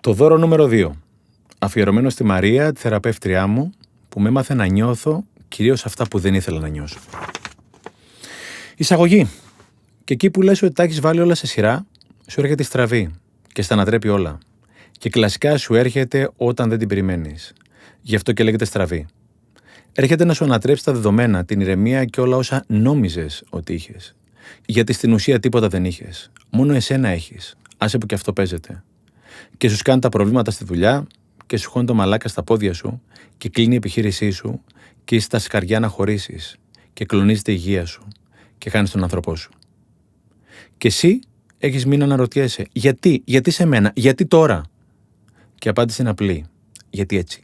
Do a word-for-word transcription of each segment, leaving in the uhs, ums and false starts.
Το δώρο νούμερο δύο. Αφιερωμένο στη Μαρία, τη θεραπεύτριά μου, που με έμαθε να νιώθω κυρίως αυτά που δεν ήθελα να νιώσω. Εισαγωγή. Και εκεί που λες ότι τα έχεις βάλει όλα σε σειρά, σου έρχεται η στραβή και στα ανατρέπει όλα. Και κλασικά σου έρχεται όταν δεν την περιμένεις. Γι' αυτό και λέγεται στραβή. Έρχεται να σου ανατρέψει τα δεδομένα, την ηρεμία και όλα όσα νόμιζες ότι είχες. Γιατί στην ουσία τίποτα δεν είχες. Μόνο εσένα έχεις. Άσε που και αυτό παίζεται. Και σου σκάνει τα προβλήματα στη δουλειά, και σου χώνει το μαλάκα στα πόδια σου, και κλείνει η επιχείρησή σου, και είσαι στα σκαριά να χωρίσεις, και κλονίζεται η υγεία σου, και χάνεις τον άνθρωπό σου. Και εσύ έχεις μείνει να αναρωτιέσαι, γιατί, γιατί σε μένα, γιατί τώρα. Και η απάντηση είναι απλή. Γιατί έτσι.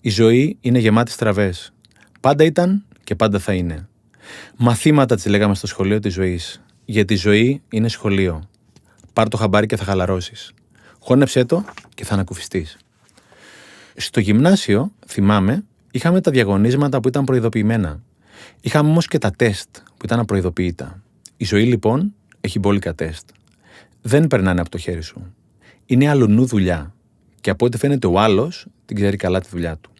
Η ζωή είναι γεμάτη στραβές. Πάντα ήταν και πάντα θα είναι. Μαθήματα τις λέγαμε στο σχολείο της ζωής. Γιατί η ζωή είναι σχολείο. Πάρ' το χαμπάρι και θα χαλαρώσεις. Χώνεψέ το και θα ανακουφιστείς. Στο γυμνάσιο, θυμάμαι, είχαμε τα διαγωνίσματα που ήταν προειδοποιημένα. Είχαμε όμως και τα τεστ που ήταν απροειδοποιητά. Η ζωή λοιπόν έχει μπόλικα τεστ. Δεν περνάνε από το χέρι σου. Είναι αλλονού δουλειά. Και από ό,τι φαίνεται ο άλλος την ξέρει καλά τη δουλειά του.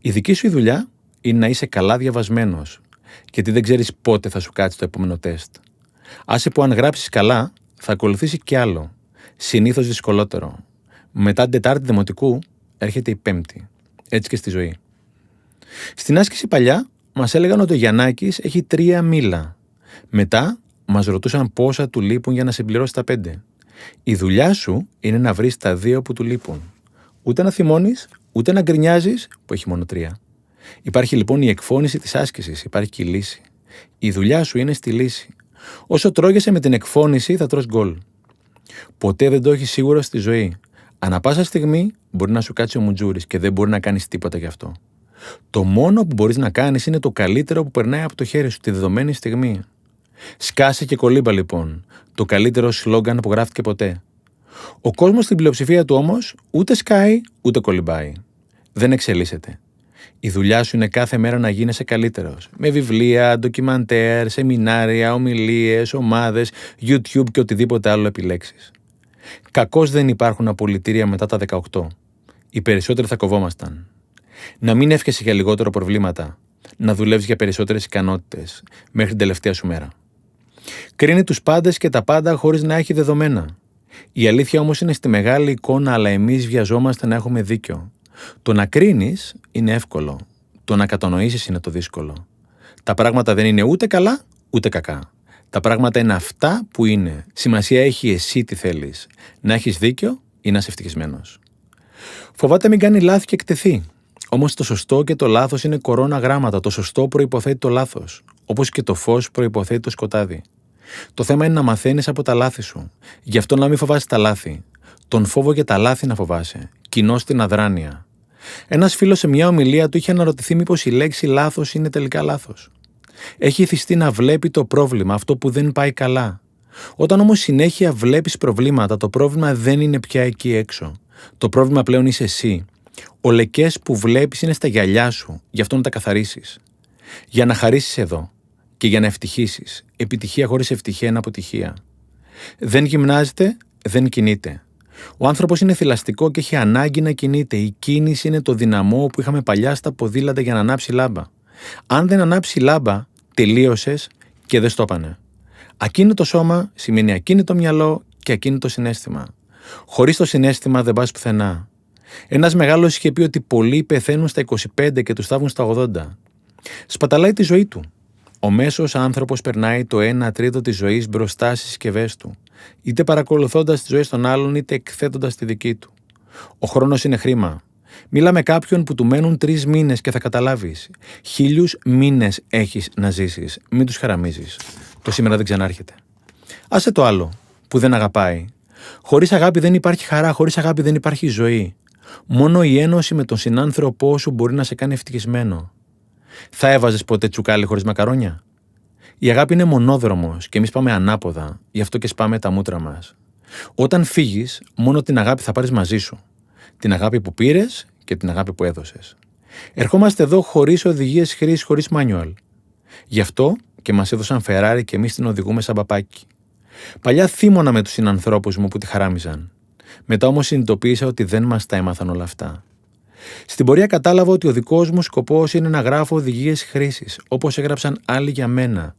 Η δική σου η δουλειά είναι να είσαι καλά διαβασμένος. Γιατί δεν ξέρεις πότε θα σου κάτσει το επόμενο τεστ. Άσε που αν γράψεις καλά, θα ακολουθήσει κι άλλο. Συνήθως δυσκολότερο. Μετά την Τετάρτη Δημοτικού έρχεται η Πέμπτη. Έτσι και στη ζωή. Στην άσκηση παλιά μας έλεγαν ότι ο Γιαννάκης έχει τρία μήλα. Μετά μας ρωτούσαν πόσα του λείπουν για να συμπληρώσει τα πέντε. Η δουλειά σου είναι να βρεις τα δύο που του λείπουν. Ούτε να θυμώνεις, ούτε να γκρινιάζεις που έχει μόνο τρία. Υπάρχει λοιπόν η εκφώνηση της άσκησης, υπάρχει και η λύση. Η δουλειά σου είναι στη λύση. Όσο τρώγεσαι με την εκφώνηση θα τρως γκολ. Ποτέ δεν το έχεις σίγουρο στη ζωή. Ανά πάσα στιγμή μπορεί να σου κάτσει ο μουτζούρης και δεν μπορεί να κάνεις τίποτα γι' αυτό. Το μόνο που μπορείς να κάνεις είναι το καλύτερο που περνάει από το χέρι σου τη δεδομένη στιγμή. Σκάσε και κολύμπα λοιπόν, το καλύτερο σλόγγαν που γράφτηκε ποτέ. Ο κόσμος στην πλειοψηφία του όμως ούτε σκάει ούτε κολυμπάει. Δεν εξελίσσεται. Η δουλειά σου είναι κάθε μέρα να γίνεσαι καλύτερος. Με βιβλία, ντοκιμαντέρ, σεμινάρια, ομιλίες, ομάδες, YouTube και οτιδήποτε άλλο επιλέξεις. Κακώς δεν υπάρχουν απολυτήρια μετά τα δεκαοκτώ. Οι περισσότεροι θα κοβόμασταν. Να μην εύχεσαι για λιγότερο προβλήματα. Να δουλεύεις για περισσότερες ικανότητες μέχρι την τελευταία σου μέρα. Κρίνει τους πάντες και τα πάντα χωρίς να έχει δεδομένα. Η αλήθεια όμως είναι στη μεγάλη εικόνα, αλλά εμείς βιαζόμαστε να έχουμε δίκιο. Το να κρίνεις είναι εύκολο. Το να κατανοήσεις είναι το δύσκολο. Τα πράγματα δεν είναι ούτε καλά ούτε κακά. Τα πράγματα είναι αυτά που είναι. Σημασία έχει εσύ τι θέλεις. Να έχεις δίκιο ή να είσαι ευτυχισμένος. Φοβάται μην κάνει λάθη και εκτεθεί. Όμως το σωστό και το λάθος είναι κορώνα γράμματα. Το σωστό προϋποθέτει το λάθος. Όπως και το φως προϋποθέτει το σκοτάδι. Το θέμα είναι να μαθαίνεις από τα λάθη σου. Γι' αυτό να μην φοβάσαι τα λάθη. Τον φόβο για τα λάθη να φοβάσαι. Κοινό στην αδράνεια. Ένας φίλος σε μια ομιλία του είχε αναρωτηθεί μήπως η λέξη λάθος είναι τελικά λάθος. Έχει ηθιστεί να βλέπει το πρόβλημα, αυτό που δεν πάει καλά. Όταν όμως συνέχεια βλέπεις προβλήματα, το πρόβλημα δεν είναι πια εκεί έξω. Το πρόβλημα πλέον είσαι εσύ. Ο λεκές που βλέπεις είναι στα γυαλιά σου, γι' αυτό να τα καθαρίσεις. Για να χαρίσεις εδώ και για να ευτυχήσεις. Επιτυχία χωρίς ευτυχία είναι αποτυχία. Δεν γυμνάζεται, δεν κινείται. Ο άνθρωπος είναι θηλαστικό και έχει ανάγκη να κινείται. Η κίνηση είναι το δυναμό που είχαμε παλιά στα ποδήλατα για να ανάψει λάμπα. Αν δεν ανάψει λάμπα, τελείωσες και δεν στόπανε. Ακίνητο σώμα σημαίνει ακίνητο μυαλό και ακίνητο συναίσθημα. Χωρίς το συναίσθημα δεν πας πουθενά. Ένας μεγάλος είχε πει ότι πολλοί πεθαίνουν στα είκοσι πέντε και τους θάβουν στα ογδόντα. Σπαταλάει τη ζωή του. Ο μέσος άνθρωπος περνάει το ένα τρίτο της ζωής μπροστά στις συσκευές του, είτε παρακολουθώντας τη ζωή των άλλων, είτε εκθέτοντας τη δική του. Ο χρόνος είναι χρήμα. Μίλα με κάποιον που του μένουν τρεις μήνες και θα καταλάβεις. Χίλιους μήνες έχεις να ζήσεις. Μην τους χαραμίζεις. Το σήμερα δεν ξανάρχεται. Άσε το άλλο που δεν αγαπάει. Χωρίς αγάπη δεν υπάρχει χαρά, χωρίς αγάπη δεν υπάρχει ζωή. Μόνο η ένωση με τον συνάνθρωπό σου μπορεί να σε κάνει ευτυχισμένο. Θα έβαζες ποτέ τσουκάλι χωρίς μακαρόνια? Η αγάπη είναι μονόδρομος και εμείς πάμε ανάποδα, γι' αυτό και σπάμε τα μούτρα μας. Όταν φύγεις, μόνο την αγάπη θα πάρεις μαζί σου. Την αγάπη που πήρες και την αγάπη που έδωσες. Ερχόμαστε εδώ χωρίς οδηγίες χρήσης, χωρίς manual. Γι' αυτό και μας έδωσαν Ferrari και εμείς την οδηγούμε σαν παπάκι. Παλιά θύμωνα με τους συνανθρώπους μου που τη χαράμιζαν. Μετά όμως συνειδητοποίησα ότι δεν μας τα έμαθαν όλα αυτά. Στην πορεία κατάλαβα ότι ο δικός μου σκοπός είναι να γράφω οδηγίες χρήσης, όπως έγραψαν άλλοι για μένα.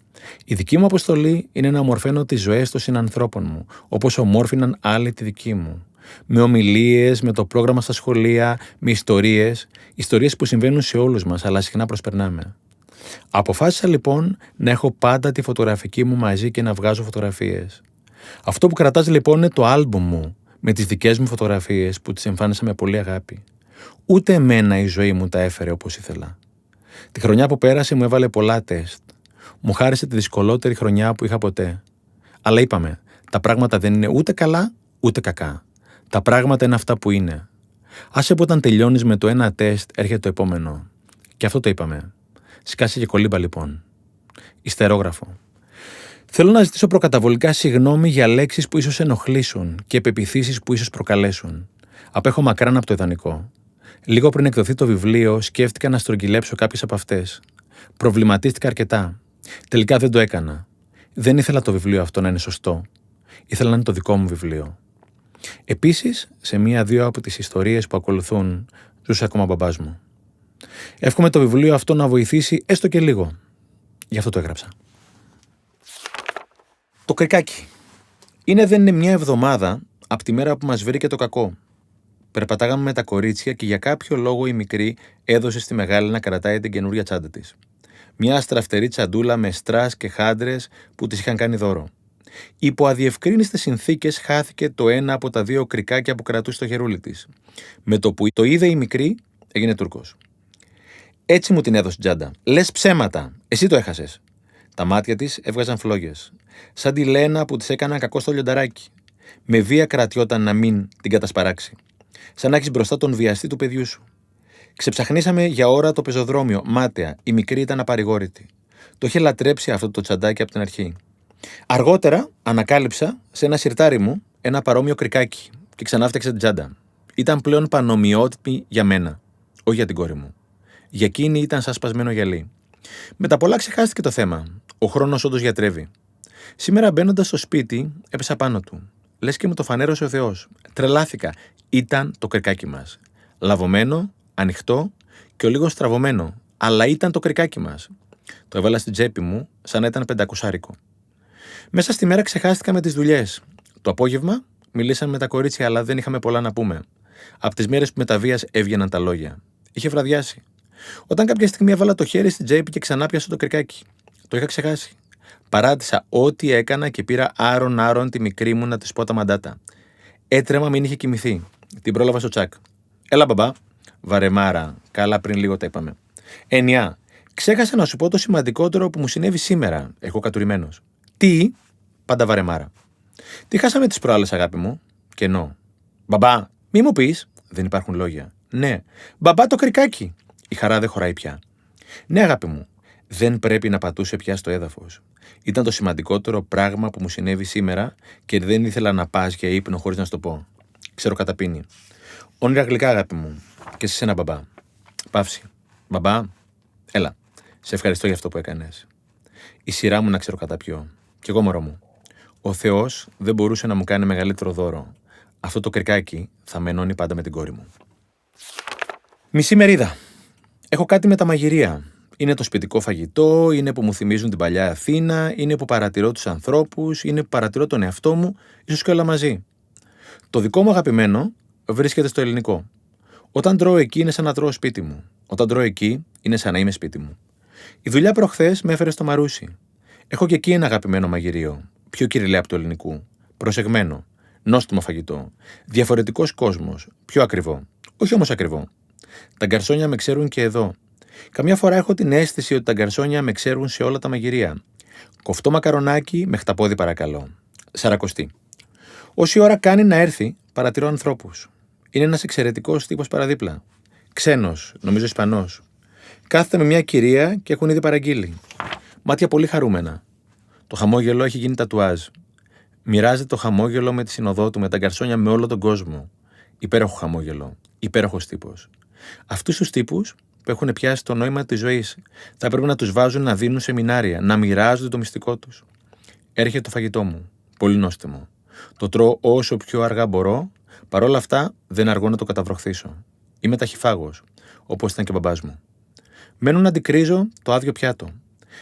Η δική μου αποστολή είναι να ομορφαίνω τις ζωές των συνανθρώπων μου, όπως ομόρφιναν άλλοι τη δική μου. Με ομιλίες, με το πρόγραμμα στα σχολεία, με ιστορίες, ιστορίες που συμβαίνουν σε όλους μας, αλλά συχνά προσπερνάμε. Αποφάσισα λοιπόν να έχω πάντα τη φωτογραφική μου μαζί και να βγάζω φωτογραφίες. Αυτό που κρατάς λοιπόν είναι το άλμπουμ μου, με τις δικές μου φωτογραφίες που τις εμφάνισα με πολύ αγάπη. Ούτε εμένα η ζωή μου τα έφερε όπως ήθελα. Τη χρονιά που πέρασε μου έβαλε πολλά τεστ. Μου χάρισε τη δυσκολότερη χρονιά που είχα ποτέ. Αλλά είπαμε, τα πράγματα δεν είναι ούτε καλά ούτε κακά. Τα πράγματα είναι αυτά που είναι. Άσε που όταν τελειώνεις με το ένα τεστ έρχεται το επόμενο. Και αυτό το είπαμε. Σκάσε και κολύμπα λοιπόν. Ιστερόγραφο. Θέλω να ζητήσω προκαταβολικά συγγνώμη για λέξεις που ίσως ενοχλήσουν και πεποιθήσεις που ίσως προκαλέσουν. Απέχω μακράν από το ιδανικό. Λίγο πριν εκδοθεί το βιβλίο, σκέφτηκα να στρογγυλέψω κάποιες από αυτές. Προβληματίστηκα αρκετά. Τελικά δεν το έκανα. Δεν ήθελα το βιβλίο αυτό να είναι σωστό. Ήθελα να είναι το δικό μου βιβλίο. Επίσης, σε μία-δύο από τις ιστορίες που ακολουθούν, ζούσε ακόμα μπαμπάς μου. Εύχομαι το βιβλίο αυτό να βοηθήσει έστω και λίγο. Γι' αυτό το έγραψα. Το κρικάκι. Είναι δεν είναι μια εβδομάδα από τη μέρα που μας βρήκε το κακό. Περπατάγαμε με τα κορίτσια και για κάποιο λόγο η μικρή έδωσε στη μεγάλη να κρατάει την καινούρια τσάντα της. Μια στραφτερή τσαντούλα με στρας και χάντρες που της είχαν κάνει δώρο. Υπό αδιευκρίνιστες συνθήκες χάθηκε το ένα από τα δύο κρικάκια που κρατούσε στο χερούλι της. Με το που το είδε η μικρή, έγινε Τούρκος. Έτσι μου την έδωσε τσάντα. Λες ψέματα. Εσύ το έχασες. Τα μάτια της έβγαζαν φλόγες. Σαν τη Λένα που της έκαναν κακό στο λιονταράκι. Με βία κρατιόταν να μην την κατασπαράξει. Σαν να έχεις μπροστά τον βιαστή του παιδιού σου. Ξεψαχνίσαμε για ώρα το πεζοδρόμιο, μάταια. Η μικρή ήταν απαρηγόρητη. Το είχε λατρέψει αυτό το τσαντάκι από την αρχή. Αργότερα ανακάλυψα σε ένα σιρτάρι μου ένα παρόμοιο κρικάκι και ξανάφτιαξα την τσάντα. Ήταν πλέον πανομοιότυπη για μένα, όχι για την κόρη μου. Για εκείνη ήταν σαν σπασμένο γυαλί. Με τα πολλά ξεχάστηκε το θέμα. Ο χρόνος όντως γιατρεύει. Σήμερα μπαίνοντας στο σπίτι, έπεσα πάνω του. Λες και μου το φανέρωσε ο Θεός. Τρελάθηκα. Ήταν το κρικάκι μας. Λαβωμένο, ανοιχτό και ο λίγο στραβωμένο. Αλλά ήταν το κρικάκι μας. Το έβαλα στην τσέπη μου, σαν να ήταν πεντακοσάρικο. Μέσα στη μέρα ξεχάστηκα με τις δουλειές. Το απόγευμα μιλήσαμε με τα κορίτσια, αλλά δεν είχαμε πολλά να πούμε. Από τις μέρες που με τα βίας έβγαιναν τα λόγια. Είχε βραδιάσει. Όταν κάποια στιγμή έβαλα το χέρι στην τσέπη και ξανά πιάσα το κρικάκι. Το είχα ξεχάσει. Παράτησα ό,τι έκανα και πήρα άρον-άρον τη μικρή μου να της πω τα μαντάτα. Έτρεμα μην είχε κοιμηθεί. Την πρόλαβα στο τσακ. Έλα, μπαμπά. Βαρεμάρα. Καλά, πριν λίγο τα είπαμε. Εννιά. Ξέχασα να σου πω το σημαντικότερο που μου συνέβη σήμερα. Εγώ κατουρημένος. Τι. Πάντα βαρεμάρα. Τι χάσαμε τις προάλλες, αγάπη μου. Κενό. Μπαμπά. Μη μου πεις. Δεν υπάρχουν λόγια. Ναι. Μπαμπά το κρικάκι. Η χαρά δεν χωράει πια. Ναι, αγάπη μου. Δεν πρέπει να πατούσε πια στο έδαφος. Ήταν το σημαντικότερο πράγμα που μου συνέβη σήμερα και δεν ήθελα να πας για ύπνο χωρίς να σου το πω. Ξέρω καταπίνει. Όνειρα γλυκά, αγάπη μου. Και σε σένα, μπαμπά. Παύση. Μπαμπά, έλα. Σε ευχαριστώ για αυτό που έκανες. Η σειρά μου να ξέρω καταπιώ. Κι εγώ, μωρό μου. Ο Θεός δεν μπορούσε να μου κάνει μεγαλύτερο δώρο. Αυτό το κρικάκι θα με ενώνει πάντα με την κόρη μου. Μισή μερίδα. Έχω κάτι με τα μαγειρία. Είναι το σπιτικό φαγητό, είναι που μου θυμίζουν την παλιά Αθήνα, είναι που παρατηρώ τους ανθρώπους, είναι που παρατηρώ τον εαυτό μου, ίσως και όλα μαζί. Το δικό μου αγαπημένο βρίσκεται στο ελληνικό. Όταν τρώω εκεί είναι σαν να τρώω σπίτι μου. Όταν τρώω εκεί είναι σαν να είμαι σπίτι μου. Η δουλειά προχθές με έφερε στο Μαρούσι. Έχω και εκεί ένα αγαπημένο μαγειρίο, πιο κυριλέ από το ελληνικού. Προσεγμένο, νόστιμο φαγητό, διαφορετικός κόσμος, πιο ακριβό, όχι όμως ακριβό. Τα γκαρσόνια με ξέρουν και εδώ. Καμιά φορά έχω την αίσθηση ότι τα γκαρσόνια με ξέρουν σε όλα τα μαγειρία. Κοφτό μακαρονάκι με χταπόδι παρακαλώ. Σαρακοστή. Όση ώρα κάνει να έρθει, παρατηρώ ανθρώπους. Είναι ένας εξαιρετικός τύπος παραδίπλα. Ξένος, νομίζω Ισπανός. Κάθεται με μια κυρία και έχουν ήδη παραγγείλει. Μάτια πολύ χαρούμενα. Το χαμόγελο έχει γίνει τατουάζ. Μοιράζεται το χαμόγελο με τη συνοδό του, με τα γκαρσόνια, με όλο τον κόσμο. Υπέροχο χαμόγελο. Υπέροχος τύπος. Αυτούς τους τύπους που έχουν πιάσει το νόημα της ζωής, θα πρέπει να τους βάζουν να δίνουν σεμινάρια, να μοιράζονται το μυστικό τους. Έρχεται το φαγητό μου, πολύ νόστιμο. Το τρώω όσο πιο αργά μπορώ, Παρ' όλα αυτά, δεν αργώ να το καταβροχθήσω. Είμαι ταχυφάγος, όπως ήταν και ο μπαμπάς μου. Μένω να αντικρίζω το άδειο πιάτο.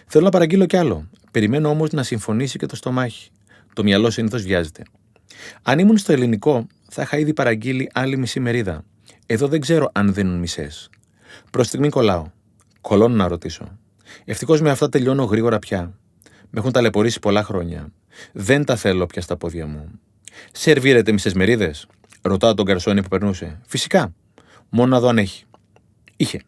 Θέλω να παραγγείλω κι άλλο. Περιμένω όμως να συμφωνήσει και το στομάχι. Το μυαλό συνήθως βιάζεται. Αν ήμουν στο ελληνικό, θα είχα ήδη παραγγείλει άλλη μισή μερίδα. Εδώ δεν ξέρω αν δίνουν μισές. Προς στιγμή κολλάω. Κολώνω να ρωτήσω. Ευτυχώς με αυτά τελειώνω γρήγορα πια. Με έχουν ταλαιπωρήσει πολλά χρόνια. Δεν τα θέλω πια στα πόδια μου. Σερβίρετε μισές μερίδες? Ρωτάω τον καρσόνι που περνούσε. Φυσικά. Μόνο να δω αν έχει. Είχε.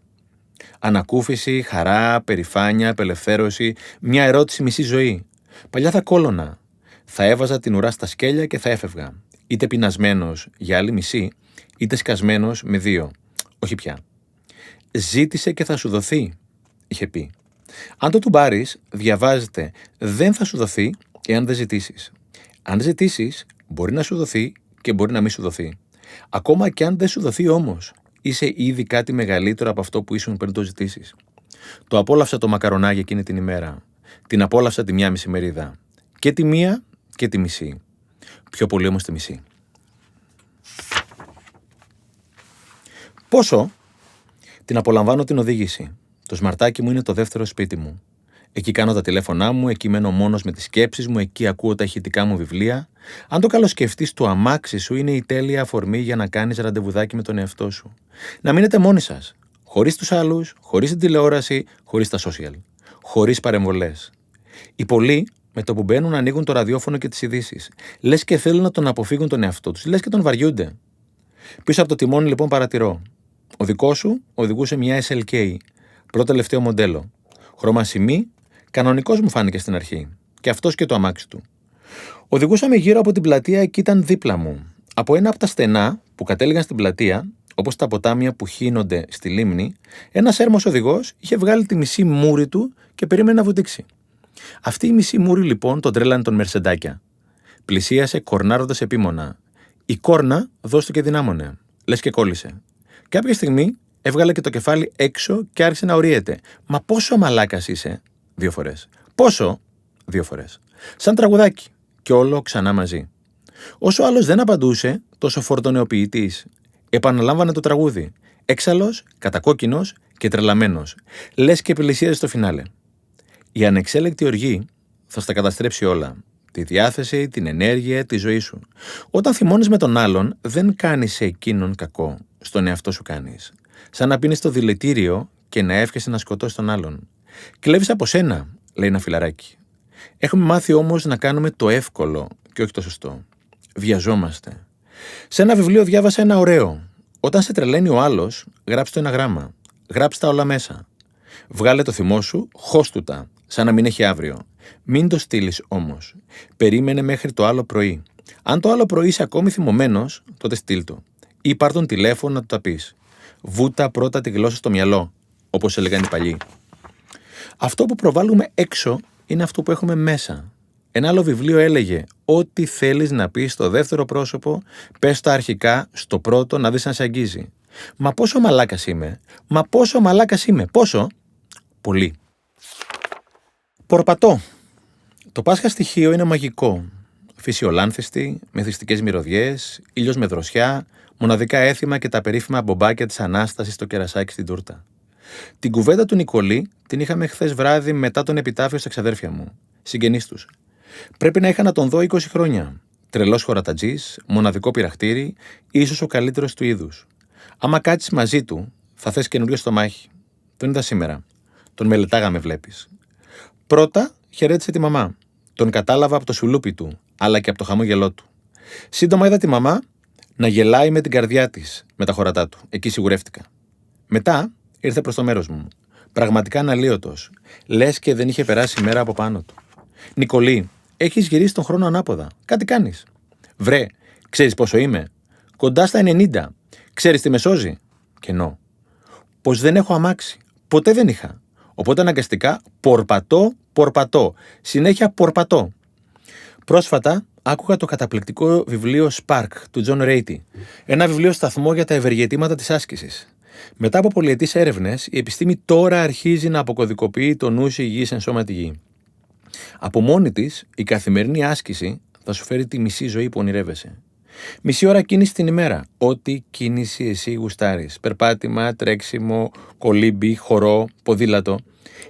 Ανακούφιση, χαρά, περηφάνεια, απελευθέρωση. Μια ερώτηση μισή ζωή. Παλιά θα κόλωνα. Θα έβαζα την ουρά στα σκέλια και θα έφευγα. Είτε πεινασμένος για άλλη μισή, είτε σκασμένος με δύο. Όχι πια. Ζήτησε και θα σου δοθεί, είχε πει. Αν το του πάρεις, διαβάζεται. Δεν θα σου δοθεί εάν δεν ζητήσεις. Αν ζητήσεις, μπορεί να σου δοθεί και μπορεί να μην σου δοθεί. Ακόμα και αν δεν σου δοθεί όμως, είσαι ήδη κάτι μεγαλύτερο από αυτό που ήσουν πριν το ζητήσεις. Το απόλαυσα το μακαρονάκι εκείνη την ημέρα. Την απόλαυσα τη μία μισή μερίδα. Και τη μία και τη μισή. Πιο πολύ όμως τη μισή. Πόσο? Την απολαμβάνω την οδήγηση. Το σμαρτάκι μου είναι το δεύτερο σπίτι μου. Εκεί κάνω τα τηλέφωνά μου, εκεί μένω μόνος με τις σκέψεις μου, εκεί ακούω τα ηχητικά μου βιβλία. Αν το καλοσκεφτείς, το αμάξι σου είναι η τέλεια αφορμή για να κάνεις ραντεβουδάκι με τον εαυτό σου. Να μείνετε μόνοι σας. Χωρίς τους άλλους, χωρίς την τηλεόραση, χωρίς τα social. Χωρίς παρεμβολές. Οι πολλοί, με το που μπαίνουν, ανοίγουν το ραδιόφωνο και τις ειδήσεις. Λες και θέλουν να τον αποφύγουν τον εαυτό τους, λες και τον βαριούνται. Πίσω από το τιμόνι, λοιπόν, παρατηρώ. Ο δικός σου οδηγούσε μια Ες Ελ Κέι, πρώτο τελευταίο μοντέλο. Χρώμα Σίμη, κανονικός μου φάνηκε στην αρχή. Και αυτός και το αμάξι του. Οδηγούσαμε γύρω από την πλατεία και ήταν δίπλα μου. Από ένα από τα στενά που κατέληγαν στην πλατεία, όπως τα ποτάμια που χύνονται στη λίμνη, ένας έρμος οδηγός είχε βγάλει τη μισή μούρη του και περίμενε να βουτήξει. Αυτή η μισή μούρη λοιπόν τον τρέλανε τον Μερσεντάκια. Πλησίασε κορνάροντας επίμονα. Η κόρνα δώστηκε και δυνάμωνε. Λες και κόλλησε. Κάποια στιγμή έβγαλε και το κεφάλι έξω και άρχισε να ορίεται. Μα πόσο μαλάκας είσαι? Δύο φορές. Πόσο? Δύο φορές. Σαν τραγουδάκι. Και όλο ξανά μαζί. Όσο άλλος δεν απαντούσε, τόσο φορτωνεοποιητής. Επαναλάμβανε το τραγούδι. Έξαλλος, κατακόκκινος και τρελαμένος. Λες και πλησίαζε στο φινάλε. Η ανεξέλεκτη οργή θα στα καταστρέψει όλα. Τη διάθεση, την ενέργεια, τη ζωή σου. Όταν θυμώνεις με τον άλλον, δεν κάνεις σε εκείνον κακό. Στον εαυτό σου κάνεις. Σαν να πίνεις το δηλητήριο και να εύχεσαι να σκοτώσεις τον άλλον. Κλέβεις από σένα, λέει ένα φιλαράκι. Έχουμε μάθει όμως να κάνουμε το εύκολο και όχι το σωστό. Βιαζόμαστε. Σε ένα βιβλίο διάβασα ένα ωραίο. Όταν σε τρελαίνει ο άλλος, γράψε το ένα γράμμα. Γράψε τα όλα μέσα. Βγάλε το θυμό σου, χώστου τα, σαν να μην έχει αύριο. Μην το στείλεις όμως. Περίμενε μέχρι το άλλο πρωί. Αν το άλλο πρωί είσαι ακόμη θυμωμένος, τότε στείλ το. Ή πάρ' τον τηλέφωνο να του τα πεις. Βούτα πρώτα τη γλώσσα στο μυαλό, όπως έλεγαν οι παλιοί. Αυτό που προβάλλουμε έξω είναι αυτό που έχουμε μέσα. Ένα άλλο βιβλίο έλεγε: ό,τι θέλεις να πεις στο δεύτερο πρόσωπο, πες τα αρχικά στο πρώτο να δεις αν σε αγγίζει. Μα πόσο μαλάκας είμαι, μα πόσο μαλάκας είμαι, πόσο? Πολύ. Πορπατώ. Το Πάσχα στοιχείο είναι μαγικό. Φύση ολάνθιστη, μεθυστικές μυρωδιές, ήλιος με δροσιά, μοναδικά έθιμα και τα περίφημα μπομπάκια της Ανάστασης στο κερασάκι στην τούρτα. Την κουβέντα του Νικολή την είχαμε χθες βράδυ μετά τον επιτάφιο στα ξαδέρφια μου, συγγενείς τους. Πρέπει να είχα να τον δω είκοσι χρόνια. Τρελός χωρατατζής, μοναδικό πειραχτήρι, ίσως ο καλύτερος του είδους. Άμα κάτσεις μαζί του, θα θες καινούριο στομάχι. Τον είδα σήμερα. Τον μελετάγαμε, βλέπεις. Πρώτα χαιρέτησε τη μαμά. Τον κατάλαβα από το σουλούπι του, αλλά και από το χαμόγελό του. Σύντομα είδα τη μαμά να γελάει με την καρδιά της, με τα χωρατά του. Εκεί σιγουρεύτηκα. Μετά ήρθε προς το μέρος μου. Πραγματικά αναλύωτος. Λες και δεν είχε περάσει η μέρα από πάνω του. Νικολή, έχεις γυρίσει τον χρόνο ανάποδα. Κάτι κάνεις. Βρε, ξέρεις πόσο είμαι? Κοντά στα ενενήντα. Ξέρεις τη Μεσόζη? Κενό. Πως δεν έχω αμάξει. Ποτέ δεν είχα. Οπότε αναγκαστικά πορπατώ, πορπατώ. Συνέχεια πορπατώ. Πρόσφατα άκουγα το καταπληκτικό βιβλίο Spark του Τζον Ρέιτι. Ένα βιβλίο σταθμό για τα ευεργετήματα της άσκησης. Μετά από πολυετείς έρευνες, η επιστήμη τώρα αρχίζει να αποκωδικοποιεί το νους υγιής εν σώμα τη γη. Από μόνη της, η καθημερινή άσκηση θα σου φέρει τη μισή ζωή που ονειρεύεσαι. Μισή ώρα κίνηση την ημέρα. Ό,τι κίνηση εσύ γουστάρεις. Περπάτημα, τρέξιμο, κολύμπι, χορό, ποδήλατο.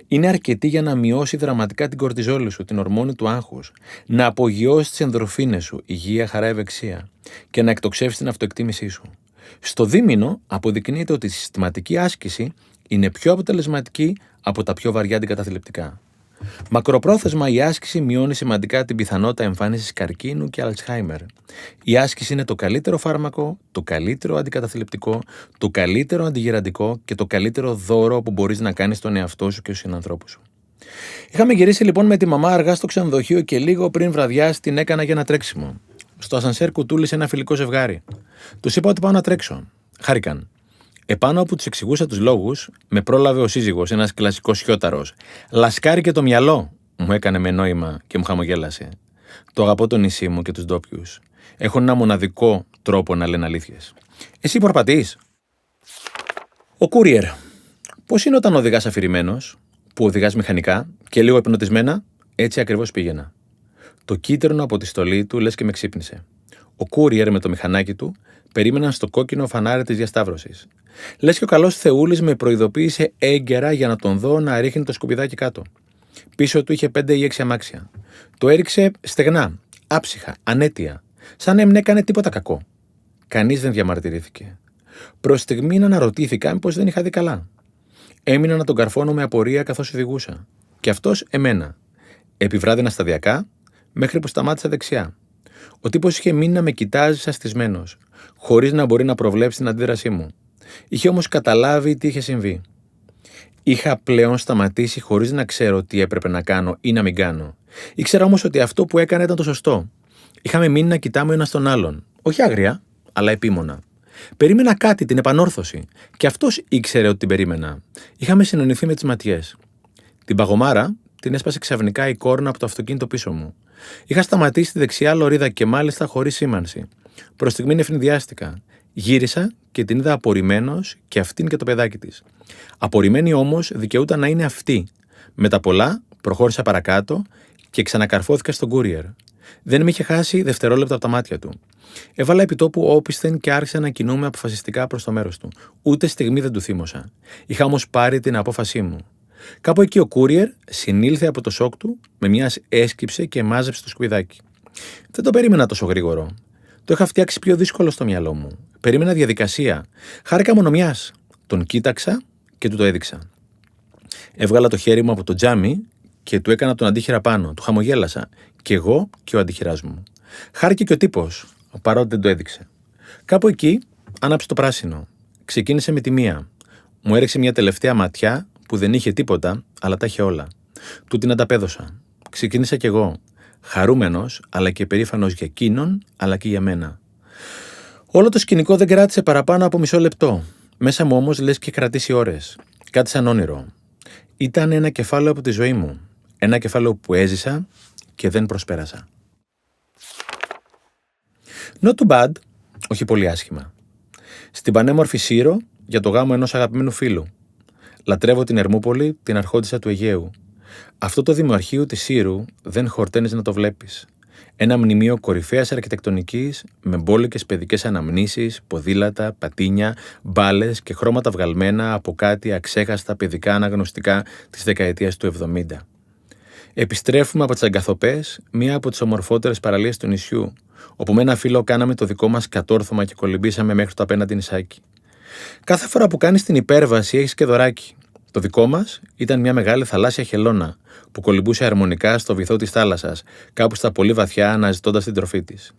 Είναι αρκετή για να μειώσει δραματικά την κορτιζόλη σου, την ορμόνη του άγχους, να απογειώσει τις ενδορφίνες σου, υγεία, χαρά, ευεξία και να εκτοξεύσει την αυτοεκτίμησή σου. Στο δίμηνο αποδεικνύεται ότι η συστηματική άσκηση είναι πιο αποτελεσματική από τα πιο βαριά αντικαταθλιπτικά. Μακροπρόθεσμα, η άσκηση μειώνει σημαντικά την πιθανότητα εμφάνισης καρκίνου και Αλτσχάιμερ. Η άσκηση είναι το καλύτερο φάρμακο, το καλύτερο αντικαταθλιπτικό, το καλύτερο αντιγυραντικό και το καλύτερο δώρο που μπορείς να κάνεις στον εαυτό σου και στους συνανθρώπους σου. Είχαμε γυρίσει λοιπόν με τη μαμά αργά στο ξενοδοχείο και λίγο πριν βραδιά την έκανα για ένα τρέξιμο. Στο ασανσέρ κουτούλησε ένα φιλικό ζευγάρι. Τους είπα ότι πάω να τρέξω. Χάρηκαν. Επάνω που τους εξηγούσα τους λόγους, με πρόλαβε ο σύζυγος, ένας κλασικός χιώταρος. Λασκάρηκε το μυαλό, μου έκανε με νόημα και μου χαμογέλασε. Το αγαπώ το νησί μου και τους ντόπιους. Έχουν ένα μοναδικό τρόπο να λένε αλήθειες. Εσύ προπατείς. Ο courier. Πώς είναι όταν οδηγάς αφηρημένος, που οδηγάς μηχανικά και λίγο επεινωτισμένα, έτσι ακριβώς πήγαινα. Το κίτρινο από τη στολή του λες και με ξύπνησε. Ο courier με το μηχανάκι του περίμεναν στο κόκκινο φανάρι της διασταύρωσης. Λες και ο καλός Θεούλης με προειδοποίησε έγκαιρα για να τον δω να ρίχνει το σκουπιδάκι κάτω. Πίσω του είχε πέντε ή έξι αμάξια. Το έριξε στεγνά, άψυχα, ανέτεια, σαν να μην έκανε τίποτα κακό. Κανείς δεν διαμαρτυρήθηκε. Προς στιγμήν αναρωτήθηκα μήπως δεν είχα δει καλά. Έμεινα να τον καρφώνω με απορία καθώς οδηγούσα. Και αυτός εμένα. Επιβράδινα σταδιακά, μέχρι που σταμάτησα δεξιά. Ο τύπος είχε μείνει να με κοιτάζει σαστισμένος, χωρίς να μπορεί να προβλέψει την αντίδρασή μου. Είχε όμως καταλάβει τι είχε συμβεί. Είχα πλέον σταματήσει χωρίς να ξέρω τι έπρεπε να κάνω ή να μην κάνω. Ήξερα όμως ότι αυτό που έκανα ήταν το σωστό. Είχαμε μείνει να κοιτάμε ένας τον άλλον. Όχι άγρια, αλλά επίμονα. Περίμενα κάτι, την επανόρθωση. Και αυτός ήξερε ότι την περίμενα. Είχαμε συνεννοηθεί με τις ματιές. Την παγωμάρα την έσπασε ξαφνικά η κόρνα από το αυτοκίνητο πίσω μου. Είχα σταματήσει τη δεξιά λωρίδα και μάλιστα χωρίς σήμανση. Προς στιγμήν ευνηδιάστηκα. Γύρισα και την είδα απορριμμένος και αυτήν και το παιδάκι της. Απορριμμένη όμως δικαιούταν να είναι αυτή. Με τα πολλά προχώρησα παρακάτω και ξανακαρφώθηκα στον courier. Δεν με είχε χάσει δευτερόλεπτα από τα μάτια του. Έβαλα επιτόπου όπισθεν και άρχισα να κινούμαι αποφασιστικά προς το μέρος του. Ούτε στιγμή δεν του θύμωσα. Είχα όμως πάρει την απόφασή μου. Κάπου εκεί ο courier συνήλθε από το σοκ του, με μιας έσκυψε και μάζεψε το σκουπιδάκι. Δεν το περίμενα τόσο γρήγορο. Το είχα φτιάξει πιο δύσκολο στο μυαλό μου. Περίμενα διαδικασία. Χάρηκα μόνο μιας. Τον κοίταξα και του το έδειξα. Έβγαλα το χέρι μου από το τζάμι και του έκανα τον αντίχειρα πάνω. Του χαμογέλασα. Κι εγώ και ο αντίχειράς μου. Χάρηκε και ο τύπος, παρότι δεν το έδειξε. Κάπου εκεί άναψε το πράσινο. Ξεκίνησε με τη μία. Μου έριξε μια τελευταία ματιά που δεν είχε τίποτα, αλλά τα είχε όλα. Του την ανταπέδωσα. Ξεκίνησα κι εγώ. Χαρούμενος, αλλά και περήφανος για εκείνον, αλλά και για μένα. Όλο το σκηνικό δεν κράτησε παραπάνω από μισό λεπτό. Μέσα μου όμως λες και κρατήσει ώρες. Κάτι σαν όνειρο. Ήταν ένα κεφάλαιο από τη ζωή μου. Ένα κεφάλαιο που έζησα και δεν προσπέρασα. Not too bad, όχι πολύ άσχημα. Στην πανέμορφη Σύρο για το γάμο ενός αγαπημένου φίλου. Λατρεύω την Ερμούπολη, την αρχόντισσα του Αιγαίου. Αυτό το δημοαρχείο της Σύρου δεν χορταίνεις να το βλέπεις. Ένα μνημείο κορυφαίας αρχιτεκτονικής με μπόλικες παιδικές αναμνήσεις, ποδήλατα, πατίνια, μπάλες και χρώματα βγαλμένα από κάτι αξέχαστα παιδικά αναγνωστικά της δεκαετίας του εβδομήντα. Επιστρέφουμε από τις Αγκαθοπές, μία από τις ομορφότερες παραλίες του νησιού, όπου με ένα φίλο κάναμε το δικό μας κατόρθωμα και κολυμπήσαμε μέχρι το απέναντι νησάκι. Κάθε φορά που κάνεις την υπέρβαση έχεις και δωράκι. Το δικό μας ήταν μια μεγάλη θαλάσσια χελώνα που κολυμπούσε αρμονικά στο βυθό της θάλασσας, κάπου στα πολύ βαθιά αναζητώντας την τροφή της.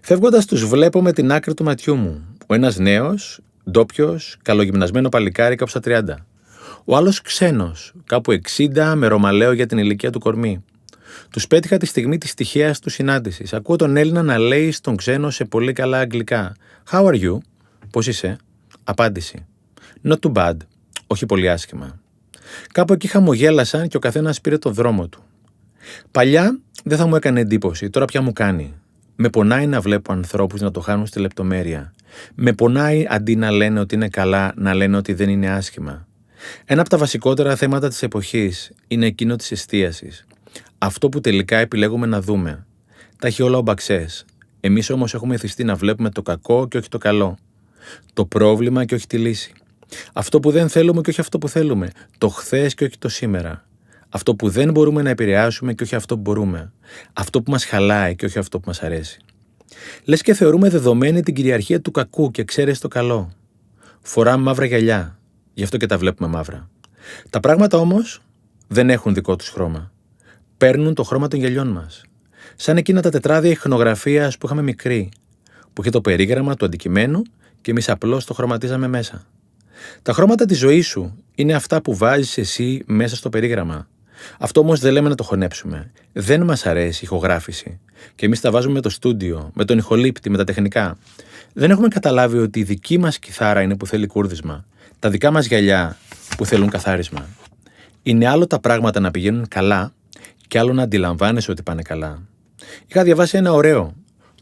Φεύγοντας τους βλέπω με την άκρη του ματιού μου. Ο ένας νέος, ντόπιος, καλογυμνασμένο παλικάρι κάπου στα τριάντα. Ο άλλος ξένος, κάπου εξήντα με ρωμαλαίο για την ηλικία του κορμί. Τους πέτυχα τη στιγμή της τυχαίας του συνάντησης. Ακούω τον Έλληνα να λέει στον ξένο σε πολύ καλά αγγλικά. How are you? Πώς είσαι? Απάντηση. Not too bad. Όχι πολύ άσχημα. Κάπου εκεί χαμογέλασαν και ο καθένας πήρε το δρόμο του. Παλιά δεν θα μου έκανε εντύπωση, τώρα πια μου κάνει. Με πονάει να βλέπω ανθρώπους να το χάνουν στη λεπτομέρεια. Με πονάει αντί να λένε ότι είναι καλά, να λένε ότι δεν είναι άσχημα. Ένα από τα βασικότερα θέματα της εποχής είναι εκείνο της εστίασης. Αυτό που τελικά επιλέγουμε να δούμε. Τα έχει όλα ο Μπαξές. Εμείς όμως έχουμε εθιστεί να βλέπουμε το κακό και όχι το καλό. Το πρόβλημα και όχι τη λύση. Αυτό που δεν θέλουμε και όχι αυτό που θέλουμε. Το χθες και όχι το σήμερα. Αυτό που δεν μπορούμε να επηρεάσουμε και όχι αυτό που μπορούμε. Αυτό που μας χαλάει και όχι αυτό που μας αρέσει. Λες και θεωρούμε δεδομένη την κυριαρχία του κακού και εξαίρεση το καλό. Φοράμε μαύρα γυαλιά. Γι' αυτό και τα βλέπουμε μαύρα. Τα πράγματα όμως δεν έχουν δικό τους χρώμα. Παίρνουν το χρώμα των γυαλιών μας. Σαν εκείνα τα τετράδια ιχνογραφίας που είχαμε μικροί, που είχε το περίγραμμα του αντικειμένου και εμείς απλώς το χρωματίζαμε μέσα. Τα χρώματα της ζωής σου είναι αυτά που βάζεις εσύ μέσα στο περίγραμμα. Αυτό όμως δεν λέμε να το χωνέψουμε. Δεν μας αρέσει η ηχογράφηση. Και εμείς τα βάζουμε με το στούντιο, με τον ηχολήπτη, με τα τεχνικά. Δεν έχουμε καταλάβει ότι η δική μας κιθάρα είναι που θέλει κούρδισμα. Τα δικά μας γυαλιά που θέλουν καθάρισμα. Είναι άλλο τα πράγματα να πηγαίνουν καλά και άλλο να αντιλαμβάνεσαι ότι πάνε καλά. Είχα διαβάσει ένα ωραίο.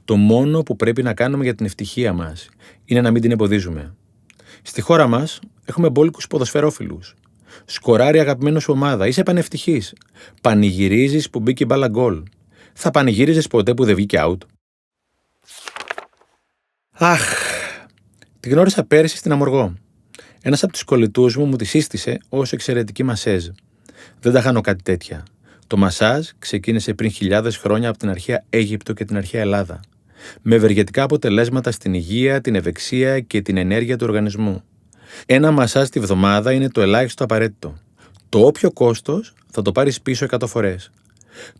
Το μόνο που πρέπει να κάνουμε για την ευτυχία μας είναι να μην την εμποδίζουμε. Στη χώρα μας έχουμε μπόλικους ποδοσφαιρόφιλους. Σκοράρει αγαπημένο σου ομάδα, είσαι πανευτυχής. Πανηγυρίζεις που μπήκε μπάλα γκολ. Θα πανηγύριζες ποτέ που δεν βγήκε out? Αχ! Τη γνώρισα πέρσι στην Αμοργό. Ένας από τους κολλητούς μου μου τη σύστησε ως εξαιρετική μασέζ. Δεν τα χάνω κάτι τέτοια. Το μασάζ ξεκίνησε πριν χιλιάδες χρόνια από την αρχαία Αίγυπτο και την αρχαία Ελλάδα, με ευεργετικά αποτελέσματα στην υγεία, την ευεξία και την ενέργεια του οργανισμού. Ένα μασάζ τη βδομάδα είναι το ελάχιστο απαραίτητο. Το όποιο κόστος θα το πάρεις πίσω εκατό φορές.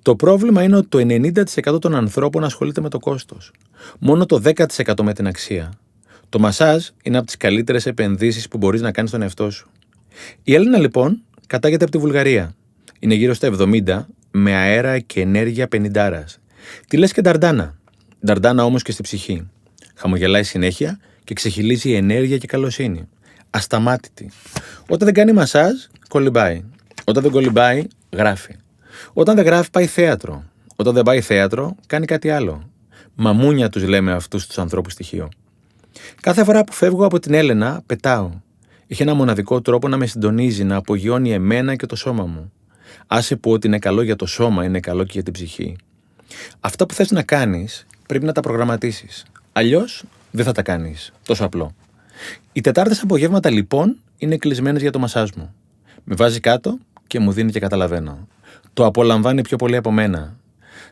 Το πρόβλημα είναι ότι το ενενήντα τοις εκατό των ανθρώπων ασχολείται με το κόστος. Μόνο το δέκα τοις εκατό με την αξία. Το μασάζ είναι από τις καλύτερες επενδύσεις που μπορείς να κάνεις στον εαυτό σου. Η Έλενα λοιπόν κατάγεται από τη Βουλγαρία. Είναι γύρω στα εβδομήντα, με αέρα και ενέργεια πενηντάρας. Τη λες και νταρντάνα. Νταρντάνα όμως και στη ψυχή. Χαμογελάει συνέχεια και ξεχυλίζει ενέργεια και καλοσύνη. Ασταμάτητη. Όταν δεν κάνει μασάζ, κολυμπάει. Όταν δεν κολυμπάει, γράφει. Όταν δεν γράφει, πάει θέατρο. Όταν δεν πάει θέατρο, κάνει κάτι άλλο. Μαμούνια τους λέμε αυτούς τους ανθρώπους στοιχείο. Κάθε φορά που φεύγω από την Έλενα, πετάω. Είχε ένα μοναδικό τρόπο να με συντονίζει, να απογειώνει εμένα και το σώμα μου. Άσε που ό,τι είναι καλό για το σώμα είναι καλό και για την ψυχή. Αυτά που θες να κάνεις πρέπει να τα προγραμματίσεις. Αλλιώς δεν θα τα κάνεις. Τόσο απλό. Οι Τετάρτες απογεύματα λοιπόν είναι κλεισμένες για το μασάζ μου. Με βάζει κάτω και μου δίνει και καταλαβαίνω. Το απολαμβάνει πιο πολύ από μένα.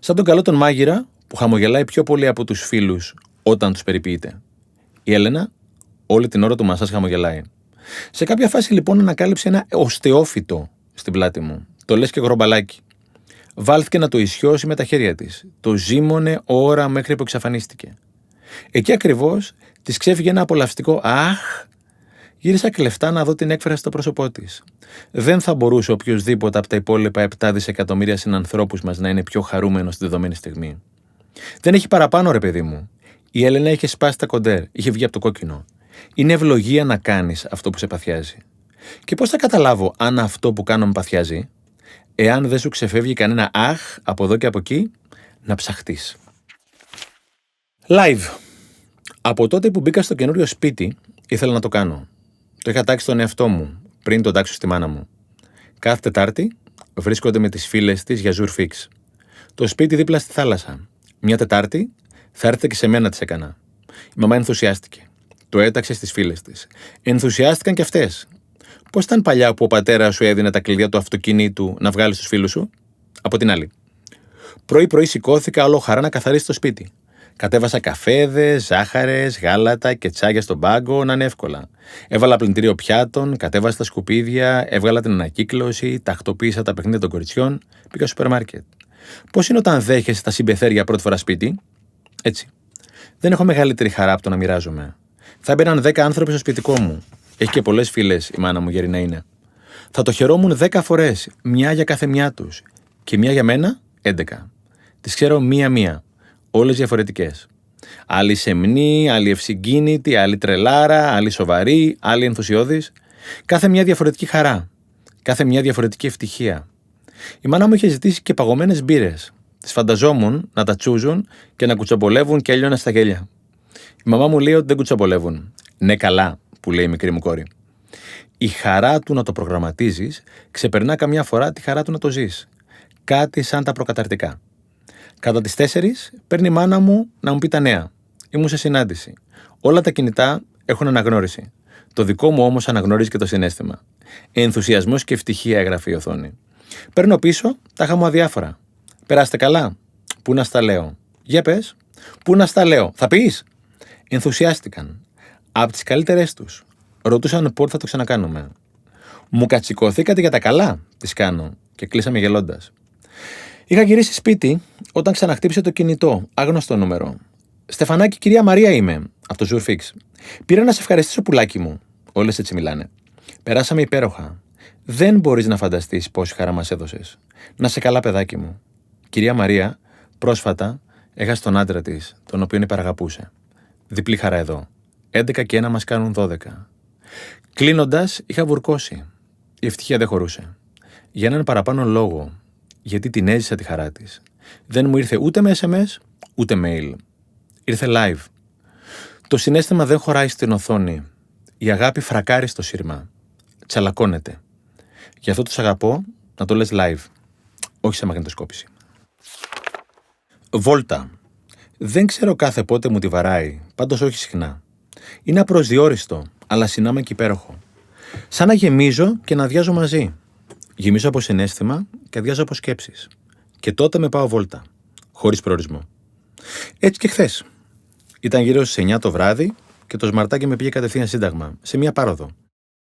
Σαν τον καλό τον μάγειρα που χαμογελάει πιο πολύ από τους φίλους όταν τους περιποιείται. Η Έλενα όλη την ώρα του μασάζ χαμογελάει. Σε κάποια φάση λοιπόν ανακάλυψε ένα οστεόφυτο στην πλάτη μου. Το λες και γρομπαλάκι. Βάλθηκε να το ισιώσει με τα χέρια της. Το ζύμωνε ώρα μέχρι που εξαφανίστηκε. Εκεί ακριβώς της ξέφυγε ένα απολαυστικό «Αχ!». Γύρισα κλεφτά να δω την έκφραση στο πρόσωπό της. Δεν θα μπορούσε οποιοδήποτε από τα υπόλοιπα επτά δισεκατομμύρια συνανθρώπους μας να είναι πιο χαρούμενος στη δεδομένη στιγμή. Δεν έχει παραπάνω, ρε παιδί μου. Η Έλενα είχε σπάσει τα κοντέρ, είχε βγει από το κόκκινο. Είναι ευλογία να κάνεις αυτό που σε παθιάζει. Και πώς θα καταλάβω αν αυτό που κάνω με παθιάζει? Εάν δεν σου ξεφεύγει κανένα αχ από εδώ και από εκεί, να ψαχτείς. Live. Από τότε που μπήκα στο καινούριο σπίτι, ήθελα να το κάνω. Το είχα τάξει στον εαυτό μου, πριν τον τάξω στη μάνα μου. Κάθε Τετάρτη βρίσκονται με τις φίλες της για Zurfix. Το σπίτι δίπλα στη θάλασσα. Μια Τετάρτη θα έρθει και σε μένα της έκανα. Η μαμά ενθουσιάστηκε. Το έταξε στις φίλες της. Ενθουσιάστηκαν κι αυτές. Πώς ήταν παλιά που ο πατέρας σου έδινε τα κλειδιά του αυτοκινήτου να βγάλεις τους φίλους σου? Από την άλλη. Πρωί-πρωί σηκώθηκα όλο χαρά να καθαρίσει το σπίτι. Κατέβασα καφέδες, ζάχαρες, γάλατα και τσάγια στον πάγκο να είναι εύκολα. Έβαλα πλυντήριο πιάτων, κατέβασα τα σκουπίδια, έβγαλα την ανακύκλωση, τακτοποίησα τα παιχνίδια των κοριτσιών, πήγα στο σούπερ μάρκετ. Πώς είναι όταν δέχεσαι τα συμπεθέρια πρώτη φορά σπίτι? Έτσι. Δεν έχω μεγαλύτερη χαρά από το να μοιράζομαι. Θα έμπαιναν δέκα άνθρωποι στο σπιτικό μου. Έχει και πολλές φίλες η μάνα μου, γερινά είναι. Θα το χαιρόμουν δέκα φορές, μια για κάθε μια τους. Και μια για μένα, έντεκα. Τις ξέρω μία-μία. Όλες διαφορετικές. Άλλη σεμνή, άλλη ευσυγκίνητη, άλλη τρελάρα, άλλη σοβαρή, άλλη ενθουσιώδης. Κάθε μια διαφορετική χαρά. Κάθε μια διαφορετική ευτυχία. Η μάνα μου είχε ζητήσει και παγωμένες μπύρες. Τις φανταζόμουν να τα τσούζουν και να κουτσομπολεύουν και έλειωνα στα γέλια. Η μαμά μου λέει ότι δεν κουτσομπολεύουν. Ναι, καλά, που λέει η μικρή μου κόρη. Η χαρά του να το προγραμματίζεις ξεπερνά καμιά φορά τη χαρά του να το ζεις. Κάτι σαν τα προκαταρτικά. Κατά τις τέσσερις παίρνει η μάνα μου να μου πει τα νέα. Ήμουν σε συνάντηση. Όλα τα κινητά έχουν αναγνώριση. Το δικό μου όμως αναγνωρίζει και το συναίσθημα. Ενθουσιασμός και ευτυχία έγραφε η οθόνη. Παίρνω πίσω τα είχα μου αδιάφορα. Περάστε καλά. Πού να στα λέω. Για πες. Πού να στα λέω. Θα πεις. Ενθουσιάστηκαν. Απ' τις καλύτερές τους. Ρωτούσαν πότε θα το ξανακάνουμε. Μου κατσικωθήκατε για τα καλά. Τις κάνω. Και κλείσαμε γελώντας. Είχα γυρίσει σπίτι όταν ξαναχτύπησε το κινητό. Άγνωστο νούμερο. Στεφανάκη, κυρία Μαρία είμαι. Από το Zurfix. Πήρα να σε ευχαριστήσω, πουλάκι μου. Όλες έτσι μιλάνε. Περάσαμε υπέροχα. Δεν μπορείς να φανταστείς πόση χαρά μας έδωσες. Να σε καλά, παιδάκι μου. Κυρία Μαρία, πρόσφατα έχασε τον άντρα της, τον οποίον υπεραγαπούσε. Διπλή χαρά εδώ. έντεκα και ένα μας κάνουν δώδεκα. Κλείνοντας, είχα βουρκώσει. Η ευτυχία δεν χωρούσε. Για έναν παραπάνω λόγο. Γιατί την έζησα τη χαρά της. Δεν μου ήρθε ούτε με ες εμ ες, ούτε mail. Ήρθε live. Το συναίσθημα δεν χωράει στην οθόνη. Η αγάπη φρακάρει στο σύρμα. Τσαλακώνεται. Γι' αυτό τους αγαπώ να το λες live. Όχι σε μαγνητοσκόπηση. Βόλτα. Δεν ξέρω κάθε πότε μου τη βαράει, πάντως όχι συχνά. Είναι απροσδιόριστο, αλλά συνάμα και υπέροχο. Σαν να γεμίζω και να αδειάζω μαζί. Γεμίζω από συναίσθημα και αδειάζω από σκέψεις. Και τότε με πάω βόλτα. Χωρίς προορισμό. Έτσι και χθες. Ήταν γύρω στις εννιά το βράδυ και το σμαρτάκι με πήγε κατευθείαν Σύνταγμα, σε μία πάροδο.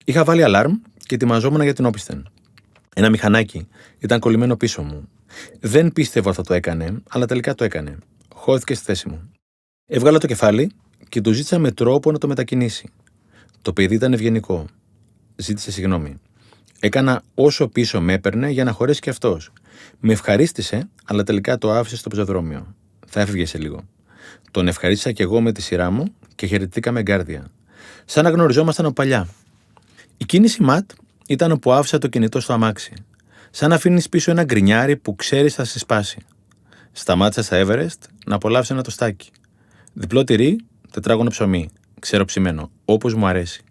Είχα βάλει αλάρμ και ετοιμαζόμουν για την όπισθεν. Ένα μηχανάκι ήταν κολλημένο πίσω μου. Δεν πίστευα ότι θα το έκανε, αλλά τελικά το έκανε. Χώθηκε στη θέση μου. Έβγαλα το κεφάλι και του ζήτησα με τρόπο να το μετακινήσει. Το παιδί ήταν ευγενικό. Ζήτησε συγγνώμη. Έκανα όσο πίσω με έπαιρνε για να χωρέσει και αυτός. Με ευχαρίστησε, αλλά τελικά το άφησε στο πεζοδρόμιο. Θα έφυγε σε λίγο. Τον ευχαρίστησα κι εγώ με τη σειρά μου και χαιρετήκαμε εγκάρδια. Σαν να γνωριζόμασταν από παλιά. Η κίνηση ματ ήταν όπου άφησα το κινητό στο αμάξι. Σαν να αφήνεις πίσω ένα γκρινιάρι που ξέρεις θα σε σπάσει. Σταμάτησα στα Everest να απολαύσω ένα τοστάκι. Διπλό τυρί, τετράγωνο ψωμί. Ξέρω ψημένο, όπως μου αρέσει.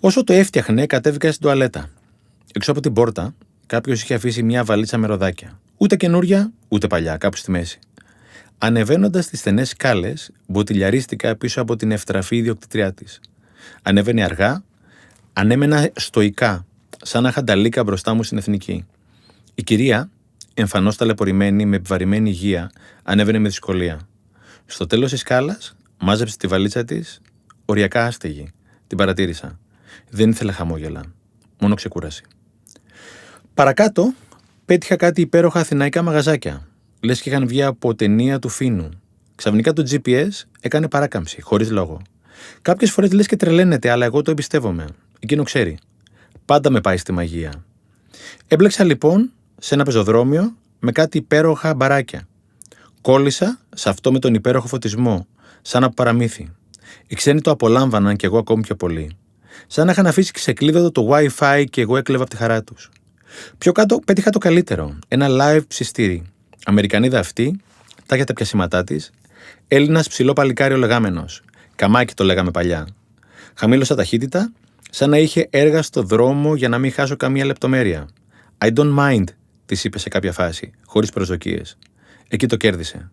Όσο το έφτιαχνε, κατέβηκα στην τουαλέτα. Έξω από την πόρτα, κάποιος είχε αφήσει μια βαλίτσα με ροδάκια. Ούτε καινούρια, ούτε παλιά, κάπου στη μέση. Ανεβαίνοντας τις στενές σκάλες, μποτιλιαρίστηκα πίσω από την ευτραφή ιδιοκτήτριά της. Ανέβαινε αργά, ανέμενα στοικά, σαν να είχα ταλίκα μπροστά μου στην εθνική. Η κυρία, εμφανώς ταλαιπωρημένη, με επιβαρημένη υγεία, ανέβαινε με δυσκολία. Στο τέλος της σκάλας, μάζεψε τη βαλίτσα της, οριακά άστεγη. Την παρατήρησα. Δεν ήθελα χαμόγελα. Μόνο ξεκούραση. Παρακάτω, πέτυχα κάτι υπέροχα αθηναϊκά μαγαζάκια. Λες και είχαν βγει από ταινία του Φίνου. Ξαφνικά το τζι πι ες έκανε παράκαμψη, χωρίς λόγο. Κάποιες φορές λες και τρελαίνεται, αλλά εγώ το εμπιστεύομαι. Εκείνο ξέρει. Πάντα με πάει στη μαγεία. Έμπλεξα λοιπόν σε ένα πεζοδρόμιο με κάτι υπέροχα μπαράκια. Κόλλησα σε αυτό με τον υπέροχο φωτισμό, σαν από παραμύθι. Οι ξένοι το απολάμβαναν και εγώ ακόμη πιο πολύ. Σαν να είχαν αφήσει ξεκλείδωτο το Wi-Fi και εγώ έκλεβα από τη χαρά τους. Πιο κάτω πέτυχα το καλύτερο, ένα live ψιστήρι. Αμερικανίδα αυτή, τάχια τα πιασήματά της, Έλληνας ψηλό παλικάριο λεγάμενος. Καμάκι το λέγαμε παλιά. Χαμήλωσα ταχύτητα, σαν να είχε έργα στο δρόμο για να μην χάσω καμία λεπτομέρεια. I don't mind, της είπε σε κάποια φάση, χωρίς προσδοκίες. Εκεί το κέρδισε.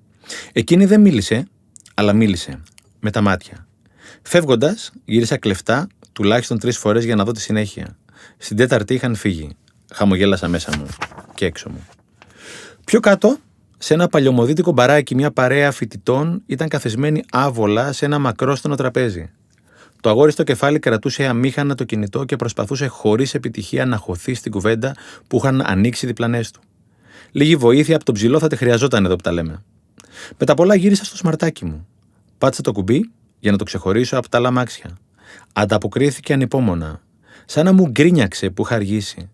Εκείνη δεν μίλησε, αλλά μίλησε. Με τα μάτια. Φεύγοντας, γύρισα κλεφτά τουλάχιστον τρεις φορές για να δω τη συνέχεια. Στην τέταρτη είχαν φύγει. Χαμογέλασα μέσα μου και έξω μου. Πιο κάτω, σε ένα παλιωμοδίτικο μπαράκι, μια παρέα φοιτητών ήταν καθισμένη άβολα σε ένα μακρόστονο τραπέζι. Το αγόρι στο κεφάλι κρατούσε αμήχανα το κινητό και προσπαθούσε χωρίς επιτυχία να χωθεί στην κουβέντα που είχαν ανοίξει διπλανές του. Λίγη βοήθεια από τον ψηλό θα τη χρειαζόταν εδώ που τα λέμε. Με τα πολλά γύρισα στο σμαρτάκι μου. Πάτησα το κουμπί για να το ξεχωρίσω από τα άλλα αμάξια. Ανταποκρίθηκε ανυπόμονα. Σαν να μου γκρίνιαξε που είχα αργήσει.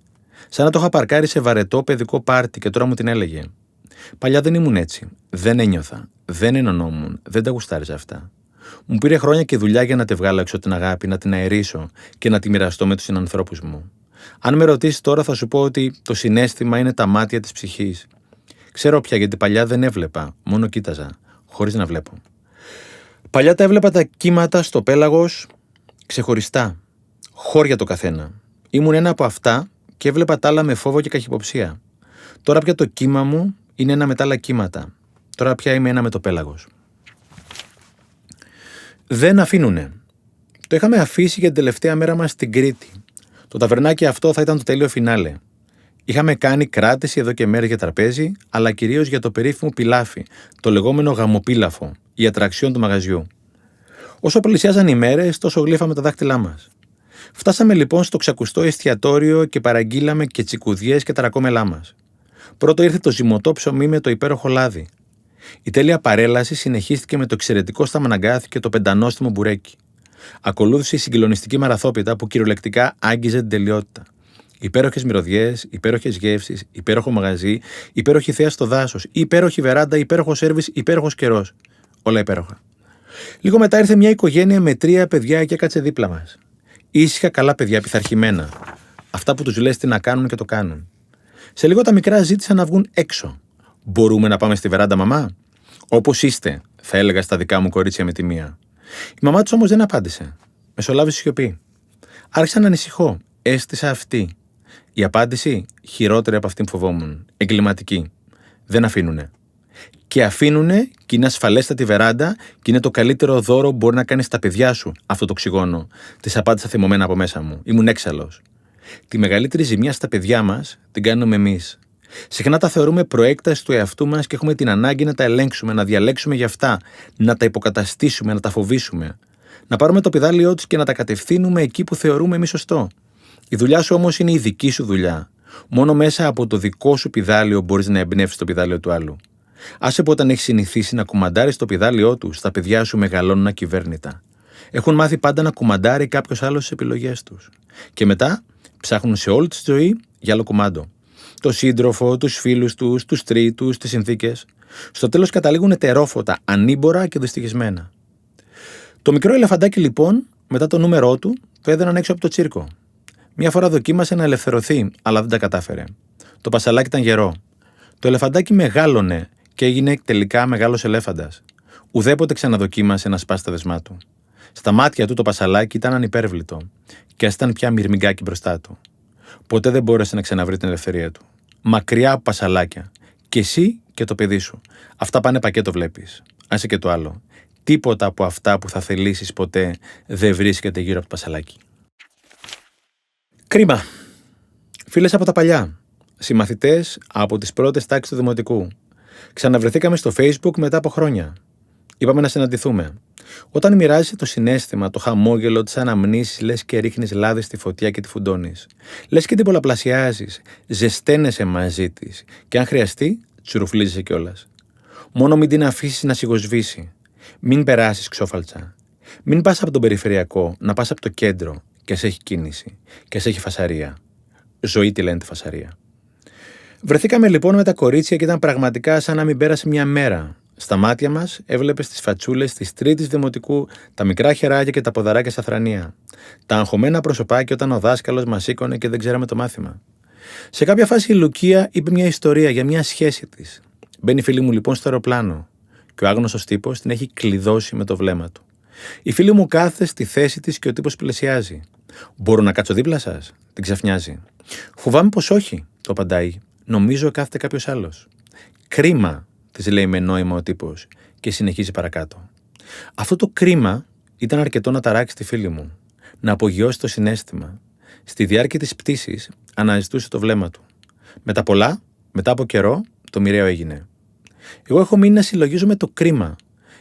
Σαν να το είχα παρκάρει σε βαρετό παιδικό πάρτι και τώρα μου την έλεγε. Παλιά δεν ήμουν έτσι. Δεν ένιωθα. Δεν ενωνόμουν. Δεν τα γουστάριζα αυτά. Μου πήρε χρόνια και δουλειά για να τη βγάλω έξω την αγάπη, να την αερίσω και να τη μοιραστώ με τους συνανθρώπους μου. Αν με ρωτήσεις τώρα, θα σου πω ότι το συναίσθημα είναι τα μάτια της ψυχής. Ξέρω πια γιατί παλιά δεν έβλεπα. Μόνο κοίταζα. Χωρίς να βλέπω. Παλιά τα έβλεπα τα κύματα στο πέλαγος ξεχωριστά. Χώρια το καθένα. Ήμουν ένα από αυτά. Και έβλεπα τα άλλα με φόβο και καχυποψία. Τώρα πια το κύμα μου είναι ένα με τα άλλα κύματα. Τώρα πια είμαι ένα με το πέλαγος. Δεν αφήνουνε. Το είχαμε αφήσει για την τελευταία μέρα μας στην Κρήτη. Το ταβερνάκι αυτό θα ήταν το τέλειο φινάλε. Είχαμε κάνει κράτηση εδώ και μέρες για τραπέζι, αλλά κυρίως για το περίφημο πιλάφι, το λεγόμενο γαμοπίλαφο, η ατραξιόν του μαγαζιού. Όσο πλησιάζαν οι μέρες, τόσο γλύφαμε τα δάχτυλά μας. Φτάσαμε λοιπόν στο ξακουστό εστιατόριο και παραγγείλαμε και τσικουδιές και τα ρακόμελά μας. Πρώτο ήρθε το ζυμωτό ψωμί με το υπέροχο λάδι. Η τέλεια παρέλαση συνεχίστηκε με το εξαιρετικό σταμαναγκάθι και το πεντανόστιμο μπουρέκι. Ακολούθησε η συγκλονιστική μαραθόπιτα που κυριολεκτικά άγγιζε την τελειότητα. Υπέροχες μυρωδιές, υπέροχες γεύσεις, υπέροχο μαγαζί, υπέροχη θέα στο δάσος, υπέροχη βεράντα, υπέροχο σέρβις, υπέροχος καιρός. Όλα υπέροχα. Λίγο μετά ήρθε μια οικογένεια με τρία παιδιά και έκατσε δίπλα μας. Ήσυχα καλά παιδιά, πειθαρχημένα. Αυτά που τους λες τι να κάνουν και το κάνουν. Σε λίγο τα μικρά ζήτησαν να βγουν έξω. Μπορούμε να πάμε στη βεράντα, μαμά? Όπως είστε, θα έλεγα στα δικά μου κορίτσια με τη μία. Η μαμά τους όμως δεν απάντησε. Μεσολάβησε σιωπή. Άρχισα να ανησυχώ. Αίσθησα αυτή. Η απάντηση χειρότερη από αυτήν που φοβόμουν. Εγκληματική. Δεν αφήνουνε. Και αφήνουνε και είναι ασφαλέστατη βεράντα και είναι το καλύτερο δώρο που μπορεί να κάνει στα παιδιά σου. Αυτό το οξυγόνο. Της απάντησα θυμωμένα από μέσα μου. Ήμουν έξαλλος. Τη μεγαλύτερη ζημιά στα παιδιά μας την κάνουμε εμείς. Συχνά τα θεωρούμε προέκταση του εαυτού μας και έχουμε την ανάγκη να τα ελέγξουμε, να διαλέξουμε για αυτά, να τα υποκαταστήσουμε, να τα φοβήσουμε. Να πάρουμε το πηδάλιό τους και να τα κατευθύνουμε εκεί που θεωρούμε εμείς σωστό. Η δουλειά σου όμως είναι η δική σου δουλειά. Μόνο μέσα από το δικό σου πηδάλιο μπορείς να εμπνεύσεις το πηδάλιο του άλλου. Άσε που όταν έχεις συνηθίσει να κουμαντάρεις το πηδάλιό τους, τα παιδιά σου μεγαλώνουν ακυβέρνητα. Έχουν μάθει πάντα να κουμαντάρει κάποιος άλλος στις επιλογές τους. Και μετά ψάχνουν σε όλη τη ζωή για άλλο κουμάντο. Το σύντροφο, τους φίλους τους, τους τρίτους, τις συνθήκες. Στο τέλος καταλήγουν ετερόφωτα, ανήμπορα και δυστυχισμένα. Το μικρό ελεφαντάκι λοιπόν, μετά το νούμερό του, το έδαιναν έξω από το τσίρκο. Μια φορά δοκίμασε να ελευθερωθεί, αλλά δεν τα κατάφερε. Το πασαλάκι ήταν γερό. Το ελεφαντάκι μεγάλωνε και έγινε τελικά μεγάλος ελέφαντας. Ουδέποτε ξαναδοκίμασε να σπάσει τα δεσμά του. Στα μάτια του το πασαλάκι ήταν ανυπέρβλητο, και ας ήταν πια μυρμηγκάκι μπροστά του. Ποτέ δεν μπόρεσε να ξαναβρει την ελευθερία του. Μακριά από πασαλάκια. Και εσύ και το παιδί σου. Αυτά πάνε πακέτο, βλέπεις. Άσε και το άλλο. Τίποτα από αυτά που θα θελήσεις ποτέ δεν βρίσκεται γύρω από το πασαλάκι. Κρίμα. Φίλες από τα παλιά. Συμμαθητές από τις πρώτες τάξεις του Δημοτικού. Ξαναβρεθήκαμε στο Facebook μετά από χρόνια. Είπαμε να συναντηθούμε. Όταν μοιράζεσαι το συναίσθημα, το χαμόγελο, τις αναμνήσεις, λες και ρίχνεις λάδι στη φωτιά και τη φουντώνεις. Λες και την πολλαπλασιάζεις, ζεσταίνεσαι μαζί της και αν χρειαστεί, τσουρουφλίζεσαι κιόλας. Μόνο μην την αφήσεις να σιγοσβήσει. Μην περάσεις ξόφαλτσα. Μην πας από τον περιφερειακό, να πας από το κέντρο και σε έχει κίνηση και σε έχει φασαρία. Ζωή τη λένε τη φασαρία. Βρεθήκαμε λοιπόν με τα κορίτσια και ήταν πραγματικά σαν να μην πέρασε μια μέρα. Στα μάτια μας έβλεπες τις φατσούλες της τρίτης δημοτικού, τα μικρά χεράκια και τα ποδαράκια στα θρανία. Τα αγχωμένα προσωπάκια όταν ο δάσκαλος μας σήκωνε και δεν ξέραμε το μάθημα. Σε κάποια φάση η Λουκία είπε μια ιστορία για μια σχέση της. Μπαίνει η φίλη μου λοιπόν στο αεροπλάνο και ο άγνωστος τύπος την έχει κλειδώσει με το βλέμμα του. Η φίλη μου κάθεται στη θέση της και ο τύπος πλησιάζει. «Μπορώ να κάτσω δίπλα σας?» την ξαφνιάζει. «Φοβάμαι πως όχι», το απαντάει. «Νομίζω κάθεται κάποιος άλλος». «Κρίμα», της λέει με νόημα ο τύπος και συνεχίζει παρακάτω. Αυτό το κρίμα ήταν αρκετό να ταράξει τη φίλη μου, να απογειώσει το συναίσθημα. Στη διάρκεια της πτήσης αναζητούσε το βλέμμα του. Μετά πολλά, μετά από καιρό, το μοιραίο έγινε. Εγώ έχω μείνει να συλλογίζομαι το κρίμα.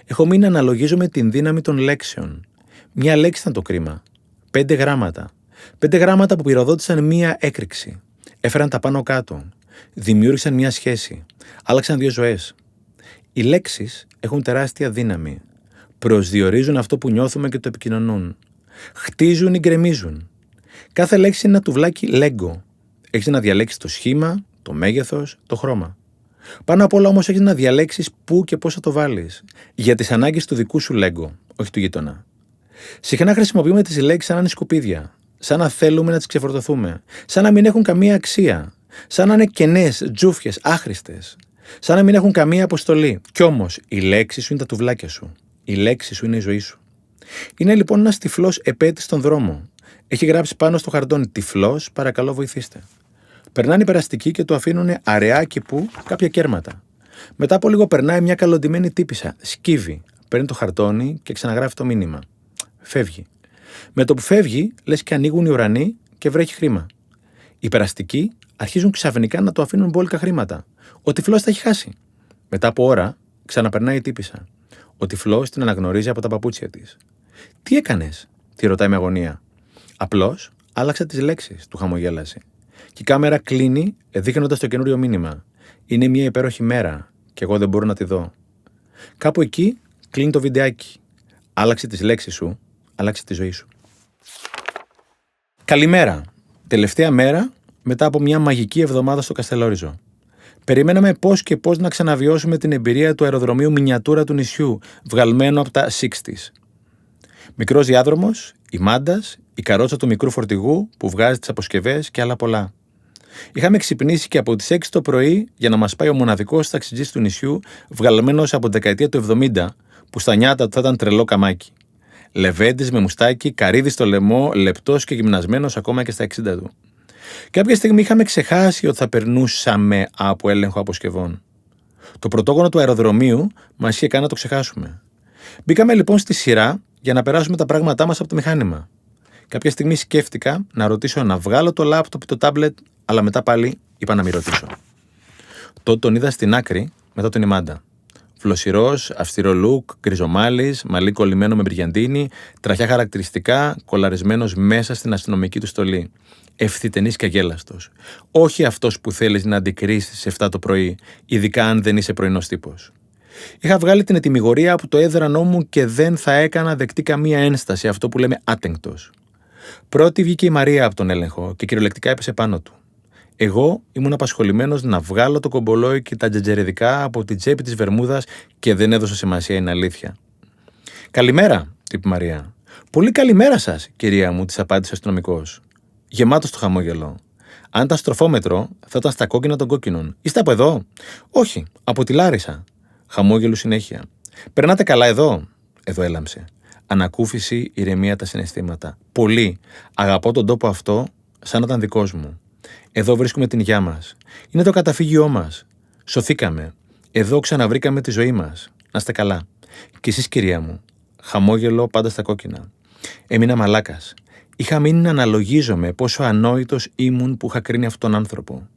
Έχω μείνει να αναλογίζομαι την δύναμη των λέξεων. Μια λέξη ήταν το κρίμα. Πέντε γράμματα. Πέντε γράμματα που πυροδότησαν μία έκρηξη. Έφεραν τα πάνω κάτω. Δημιούργησαν μία σχέση. Άλλαξαν δύο ζωές. Οι λέξεις έχουν τεράστια δύναμη. Προσδιορίζουν αυτό που νιώθουμε και το επικοινωνούν. Χτίζουν ή γκρεμίζουν. Κάθε λέξη είναι ένα τουβλάκι λέγκο. Έχεις να διαλέξεις το σχήμα, το μέγεθος, το χρώμα. Πάνω απ' όλα όμως έχεις να διαλέξεις πού και πώς θα το βάλεις. Για τις ανάγκες του δικού σου λέγκο, όχι του γείτονα. Συχνά χρησιμοποιούμε τις λέξεις σαν να είναι σκουπίδια. Σαν να θέλουμε να τις ξεφορτωθούμε. Σαν να μην έχουν καμία αξία. Σαν να είναι κενές, τζούφιες, άχρηστες. Σαν να μην έχουν καμία αποστολή. Κι όμως, η λέξη σου είναι τα τουβλάκια σου. Η λέξη σου είναι η ζωή σου. Είναι λοιπόν ένας τυφλός επέτης στον δρόμο. Έχει γράψει πάνω στο χαρτόνι «Τυφλός, παρακαλώ βοηθήστε». Περνάνε οι περαστικοί και του αφήνουν αραιά και που κάποια κέρματα. Μετά από λίγο περνάει μια καλοντημένη τύπισσα. Σκύβει. Παίρνει το χαρτόνι και ξαναγράφει το μήνυμα. Φεύγει. Με το που φεύγει, λες και ανοίγουν οι ουρανοί και βρέχει χρήμα. Οι περαστικοί αρχίζουν ξαφνικά να το αφήνουν μπόλικα χρήματα. Ο τυφλός τα έχει χάσει. Μετά από ώρα, ξαναπερνάει η τύπισσα. Ο τυφλός την αναγνωρίζει από τα παπούτσια της. Τι έκανες, τη ρωτάει με αγωνία. Απλώς άλλαξα τις λέξεις, του χαμογέλασε. Και η κάμερα κλείνει δείχνοντας το καινούριο μήνυμα. Είναι μια υπέροχη μέρα, και εγώ δεν μπορώ να τη δω. Κάπου εκεί κλείνει το βιντεάκι. Άλλαξε τις λέξεις σου, άλλαξε τη ζωή σου. Καλημέρα. Τελευταία μέρα μετά από μια μαγική εβδομάδα στο Καστελόριζο. Περιμέναμε πώς και πώς να ξαναβιώσουμε την εμπειρία του αεροδρομίου μινιατούρα του νησιού, βγαλμένο από τα εξήντα. Μικρός διάδρομος, η μάντας, η καρότσα του μικρού φορτηγού που βγάζει τις αποσκευές και άλλα πολλά. Είχαμε ξυπνήσει και από τις έξι το πρωί για να μας πάει ο μοναδικός ταξιτζής του νησιού, βγαλμένος από τη δεκαετία του εβδομήντα, που στα νιάτα του θα ήταν τρελό καμάκι. Λεβέντης με μουστάκι, καρύδι στο λαιμό, λεπτός και γυμνασμένος ακόμα και στα εξήντα του. Κάποια στιγμή είχαμε ξεχάσει ότι θα περνούσαμε από έλεγχο αποσκευών. Το πρωτόγωνο του αεροδρομίου μας είχε κάνει να το ξεχάσουμε. Μπήκαμε λοιπόν στη σειρά για να περάσουμε τα πράγματά μας από το μηχάνημα. Κάποια στιγμή σκέφτηκα να ρωτήσω να βγάλω το λάπτοπ ή το τάμπλετ, αλλά μετά πάλι είπα να μην ρωτήσω. Τότε τον είδα στην άκρη μετά τον Ημάντα. Φλοσιρός, αυστηρό λουκ, γκριζομάλης, μαλλί κολλημένο με μπριγκιαντίνη, τραχιά χαρακτηριστικά, κολαρισμένος μέσα στην αστυνομική του στολή. Ευθυτενής και αγέλαστος. Όχι αυτός που θέλεις να αντικρίσεις στις εφτά το πρωί, ειδικά αν δεν είσαι πρωινός τύπος. Είχα βγάλει την ετυμιγορία από το έδρανό μου και δεν θα έκανα δεκτή καμία ένσταση, αυτό που λέμε άτεγκτος. Πρώτη βγήκε η Μαρία από τον έλεγχο και κυριολεκτικά έπεσε πάνω του. Εγώ ήμουν απασχολημένος να βγάλω το κομπολόι και τα τζετζεριδικά από την τσέπη της βερμούδας και δεν έδωσα σημασία, είναι αλήθεια. «Καλημέρα», είπε η Μαρία. «Πολύ καλημέρα σας, κυρία μου», της απάντησε ο αστυνομικός. Γεμάτος το χαμόγελο. Αν ήταν στροφόμετρο, θα ήταν στα κόκκινα των κόκκινων. «Είστε από εδώ?» «Όχι, από τη Λάρισα». Χαμόγελο συνέχεια. «Περνάτε καλά εδώ?» «Εδώ έλαμψε». Ανακούφιση, ηρεμία τα συναισθήματα. «Πολύ. Αγαπώ τον τόπο αυτό, σαν να ήταν δικός μου. Εδώ βρίσκουμε την υγειά μας. Είναι το καταφύγιό μας. Σωθήκαμε. Εδώ ξαναβρήκαμε τη ζωή μας. Να είστε καλά. Και εσείς, κυρία μου?» Χαμόγελο πάντα στα κόκκινα. Έμεινα μαλάκας. Είχα μείνει να αναλογίζομαι πόσο ανόητος ήμουν που είχα κρίνει αυτόν τον άνθρωπο.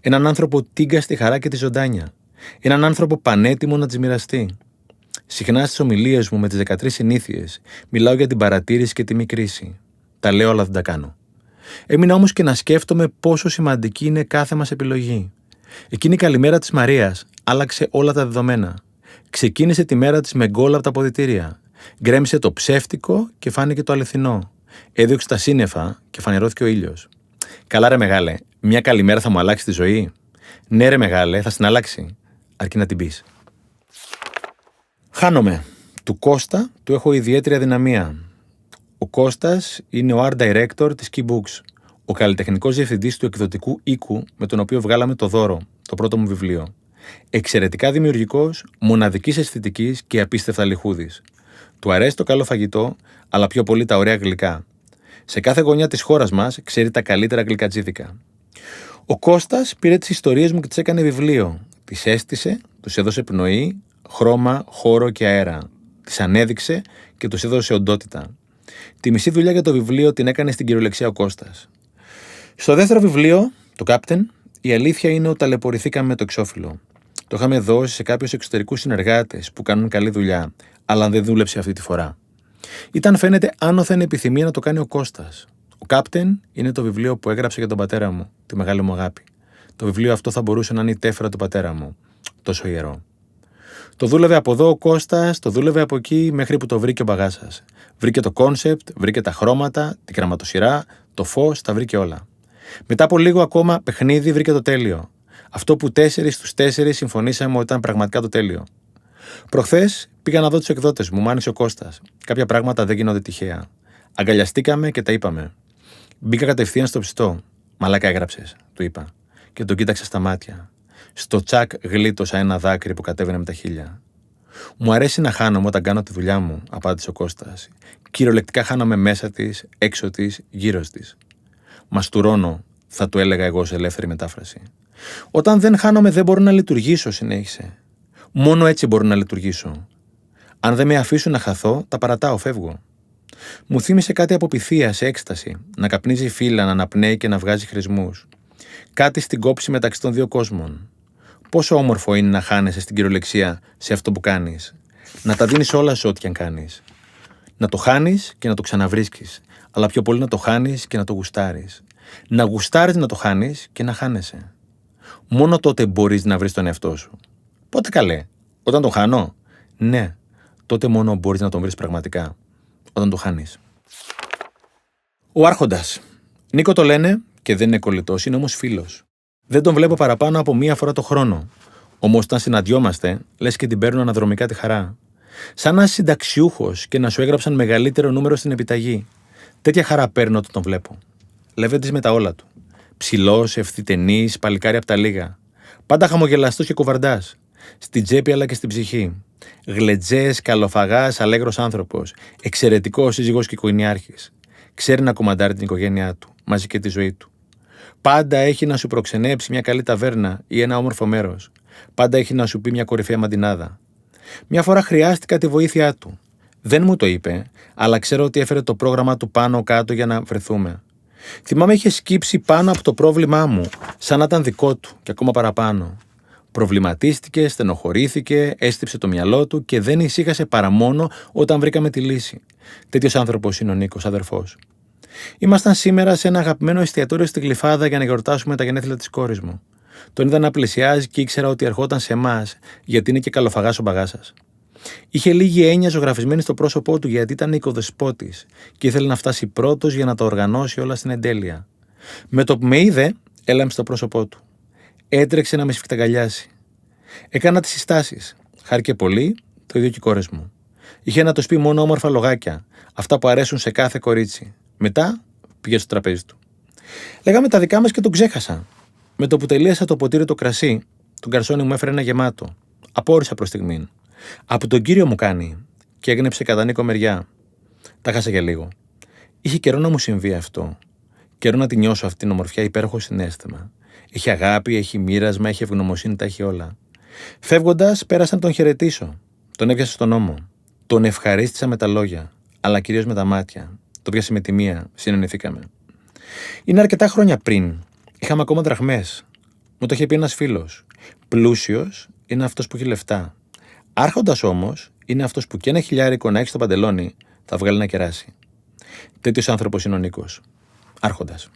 Έναν άνθρωπο τίγκα στη χαρά και τη ζωντάνια. Έναν άνθρωπο πανέτοιμο να τις μοιραστεί. Συχνά στις ομιλίες μου με τις δεκατρείς συνήθειες μιλάω για την παρατήρηση και τη μη κρίση. Τα λέω, αλλά δεν τα κάνω. Έμεινα όμως και να σκέφτομαι πόσο σημαντική είναι κάθε μας επιλογή. Εκείνη η καλημέρα της Μαρίας άλλαξε όλα τα δεδομένα. Ξεκίνησε τη μέρα της με γκόλ από τα αποδυτήρια. Γκρέμισε το ψεύτικο και φάνηκε το αληθινό. Έδιωξε τα σύννεφα και φανερώθηκε ο ήλιος. «Καλά, ρε μεγάλε, μια καλημέρα θα μου αλλάξει τη ζωή?» «Ναι, ρε μεγάλε, θα στην αλλάξει. Αρκεί να την πεις». Χάνομαι. Του Κώστα του έχω ιδιαίτερη αδυναμία. Ο Κώστας είναι ο Art Director της Key Books, ο καλλιτεχνικός διευθυντής του εκδοτικού οίκου με τον οποίο βγάλαμε το Δώρο, το πρώτο μου βιβλίο. Εξαιρετικά δημιουργικός, μοναδικής αισθητικής και απίστευτα λιχούδης. Του αρέσει το καλό φαγητό, αλλά πιο πολύ τα ωραία γλυκά. Σε κάθε γωνιά της χώρας μας ξέρει τα καλύτερα γλυκατζίδικα. Ο Κώστας πήρε τις ιστορίες μου και τις έκανε βιβλίο. Τις έστησε, τους έδωσε πνοή, χρώμα, χώρο και αέρα. Τις ανέδειξε και τους έδωσε οντότητα. Τη μισή δουλειά για το βιβλίο την έκανε στην κυριολεξία ο Κώστας. Στο δεύτερο βιβλίο, το Κάπτεν, η αλήθεια είναι ότι ταλαιπωρηθήκαμε με το εξώφυλλο. Το είχαμε δώσει σε κάποιους εξωτερικούς συνεργάτες που κάνουν καλή δουλειά, αλλά δεν δούλεψε αυτή τη φορά. Ήταν, φαίνεται, άνωθεν επιθυμία να το κάνει ο Κώστας. Ο Κάπτεν είναι το βιβλίο που έγραψε για τον πατέρα μου, τη μεγάλη μου αγάπη. Το βιβλίο αυτό θα μπορούσε να είναι η τέφρα του πατέρα μου. Τόσο ιερό. Το δούλευε από εδώ ο Κώστας, το δούλευε από εκεί, μέχρι που το βρήκε ο Μπαγάσας. Βρήκε το κόνσεπτ, βρήκε τα χρώματα, την κραματοσυρά, το φως, τα βρήκε όλα. Μετά από λίγο ακόμα παιχνίδι βρήκε το τέλειο. Αυτό που τέσσερις στους τέσσερις συμφωνήσαμε ότι ήταν πραγματικά το τέλειο. Προχθές πήγα να δω τους εκδότες μου, μου άνοιξε ο Κώστας. Κάποια πράγματα δεν γίνονται τυχαία. Αγκαλιαστήκαμε και τα είπαμε. Μπήκα κατευθείαν στο ψητό. «Μαλάκα έγραψες», του είπα, και τον κοίταξα στα μάτια. Στο τσακ γλίτωσα ένα δάκρυ που κατέβαινε με τα χείλια. «Μου αρέσει να χάνομαι όταν κάνω τη δουλειά μου», απάντησε ο Κώστας. «Κυριολεκτικά χάνομαι μέσα της, έξω της, γύρω της. Μαστουρώνω», θα του έλεγα εγώ σε ελεύθερη μετάφραση. Όταν δεν χάνομαι, δεν μπορώ να λειτουργήσω, συνέχισε. Μόνο έτσι μπορώ να λειτουργήσω. Αν δεν με αφήσουν να χαθώ, τα παρατάω, φεύγω. Μου θύμισε κάτι από πυθία σε έκσταση, να καπνίζει φύλλα, να αναπνέει και να βγάζει χρησμούς. Κάτι στην κόψη μεταξύ των δύο κόσμων. Πόσο όμορφο είναι να χάνεσαι στην κυριολεξία σε αυτό που κάνεις. Να τα δίνεις όλα σε ό,τι αν κάνεις. Να το χάνεις και να το ξαναβρίσκεις. Αλλά πιο πολύ να το χάνεις και να το γουστάρεις. Να γουστάρεις να το χάνεις και να χάνεσαι. Μόνο τότε μπορείς να βρεις τον εαυτό σου. Πότε καλέ, όταν τον χάνω? Ναι, τότε μόνο μπορείς να τον βρεις πραγματικά. Όταν το χάνεις. Ο Άρχοντας. Νίκο το λένε και δεν είναι κολλητός, είναι όμως φίλος. Δεν τον βλέπω παραπάνω από μία φορά το χρόνο. Όμως όταν συναντιόμαστε, λες και την παίρνω αναδρομικά τη χαρά. Σαν να είσαι συνταξιούχος και να σου έγραψαν μεγαλύτερο νούμερο στην επιταγή. Τέτοια χαρά παίρνω όταν τον βλέπω. Λεβέντης με τα όλα του. Ψηλός, ευθυτενής, παλικάρι από τα λίγα. Πάντα χαμογελαστός και κοβαρντάς. Στην τσέπη αλλά και στην ψυχή. Γλετζές, καλοφαγάς, αλέγρος άνθρωπος. Εξαιρετικός σύζυγος και οικογενειάρχης. Ξέρει να κομμαντάρει την οικογένειά του, μαζί και τη ζωή του. Πάντα έχει να σου προξενέψει μια καλή ταβέρνα ή ένα όμορφο μέρος. Πάντα έχει να σου πει μια κορυφαία μαντινάδα. Μια φορά χρειάστηκα τη βοήθειά του. Δεν μου το είπε, αλλά ξέρω ότι έφερε το πρόγραμμα του πάνω-κάτω για να βρεθούμε. Θυμάμαι είχε σκύψει πάνω από το πρόβλημά μου, σαν να ήταν δικό του και ακόμα παραπάνω. Προβληματίστηκε, στενοχωρήθηκε, έστυψε το μυαλό του και δεν ησύχασε παρά μόνο όταν βρήκαμε τη λύση. Τέτοιος άνθρωπος είναι ο Νίκος, αδερφός. Ήμασταν σήμερα σε ένα αγαπημένο εστιατόριο στη Γλυφάδα για να γιορτάσουμε τα γενέθλια της κόρης μου. Τον είδα να πλησιάζει και ήξερα ότι ερχόταν σε εμάς, γιατί είναι και καλοφαγάς ο μπαγάσας. Είχε λίγη έννοια ζωγραφισμένη στο πρόσωπό του γιατί ήταν οικοδεσπότης και ήθελε να φτάσει πρώτος για να τα οργανώσει όλα στην εντέλεια. Με το που με είδε, έλαμψε το πρόσωπό του. Έτρεξε να με σφιχταγκαλιάσει. Έκανα τις συστάσεις. Χάρηκε πολύ, το ίδιο και οι κόρες μου. Είχε να τους πει μόνο όμορφα λογάκια, αυτά που αρέσουν σε κάθε κορίτσι. Μετά πήγε στο τραπέζι του. Λέγαμε τα δικά μας και τον ξέχασα. Με το που τελείασα το ποτήρι το κρασί, τον καρσόνι μου έφερε ένα γεμάτο. Απόρρισα προς στιγμήν. Από τον κύριο μου κάνει, και έγνεψε κατά Νίκο μεριά. Τα χάσα για λίγο. Είχε καιρό να μου συμβεί αυτό. Καιρό να τη νιώσω αυτήν την ομορφιά, υπέροχο συναίσθημα. Έχει αγάπη, έχει μοίρασμα, έχει ευγνωμοσύνη, τα έχει όλα. Φεύγοντας, πέρασα να τον χαιρετήσω. Τον έπιασα στον ώμο. Τον ευχαρίστησα με τα λόγια, αλλά κυρίως με τα μάτια. Το πιάσε με τη μία, συνεννηθήκαμε. Είναι αρκετά χρόνια πριν. Είχαμε ακόμα δραχμές. Μου το είχε πει ένας φίλος. Πλούσιος είναι αυτός που έχει λεφτά. Άρχοντας όμως είναι αυτός που και ένα χιλιάρικο να έχει στο παντελόνι θα βγάλει να κεράσει. Τέτοιος άνθρωπος είναι ο Νίκος. Άρχοντας.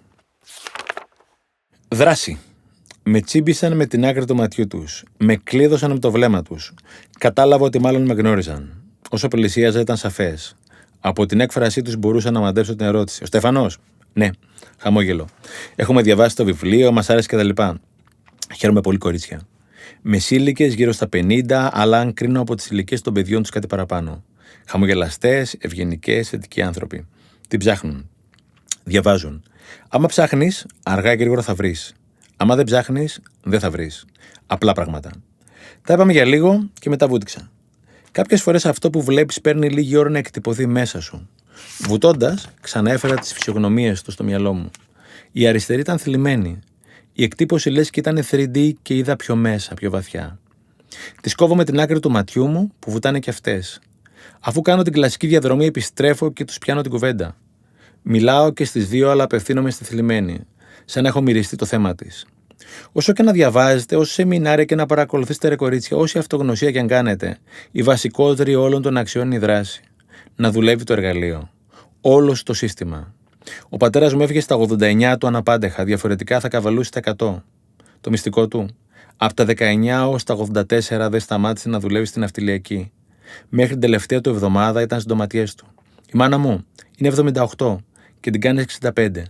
Δράση. Με τσίμπησαν με την άκρη του ματιού τους. Με κλείδωσαν με το βλέμμα τους. Κατάλαβα ότι μάλλον με γνώριζαν. Όσο πλησίαζα ήταν σαφές. Από την έκφρασή τους μπορούσα να μαντέψω την ερώτηση. Ο Στέφανος? Ναι. Χαμόγελο. Έχουμε διαβάσει το βιβλίο, μας άρεσε κτλ. Χαίρομαι πολύ, κορίτσια. Μεσήλικες γύρω στα πενήντα, αλλά αν κρίνω από τις ηλικίες των παιδιών τους κάτι παραπάνω. Χαμογελαστές, ευγενικές, θετικοί άνθρωποι. Τι ψάχνουν? Διαβάζουν. Άμα ψάχνεις, αργά και γρήγορα θα βρεις. Άμα δεν ψάχνεις, δεν θα βρεις. Απλά πράγματα. Τα είπαμε για λίγο και μετά βούτυξα. Κάποιες φορές αυτό που βλέπεις παίρνει λίγη ώρα να εκτυπωθεί μέσα σου. Βουτώντας, ξαναέφερα τις φυσιογνωμίες του στο μυαλό μου. Η αριστερή ήταν θλιμμένη. Η εκτύπωση λες και ήταν θρι ντι και είδα πιο μέσα, πιο βαθιά. Τις κόβω με την άκρη του ματιού μου που βουτάνε κι αυτές. Αφού κάνω την κλασική διαδρομή, επιστρέφω και τους πιάνω την κουβέντα. Μιλάω και στις δύο, αλλά απευθύνομαι στη θλιμμένη, σαν να έχω μυριστεί το θέμα της. Όσο και να διαβάζετε, όσο σεμινάρια και να παρακολουθήσετε, ρε κορίτσια, όση αυτογνωσία και αν κάνετε, η βασικότερη όλων των αξιών είναι η δράση. Να δουλεύει το εργαλείο. Όλο το σύστημα. Ο πατέρας μου έφυγε στα ογδόντα εννιά του αναπάντεχα, διαφορετικά θα καβαλούσε τα εκατό. Το μυστικό του, από τα δεκαεννιά ως τα ογδόντα τέσσερα δεν σταμάτησε να δουλεύει στην αυτιλιακή. Μέχρι την τελευταία του εβδομάδα ήταν στις ντοματιές του. Η μάνα μου είναι εβδομήντα οκτώ και την κάνει εξήντα πέντε.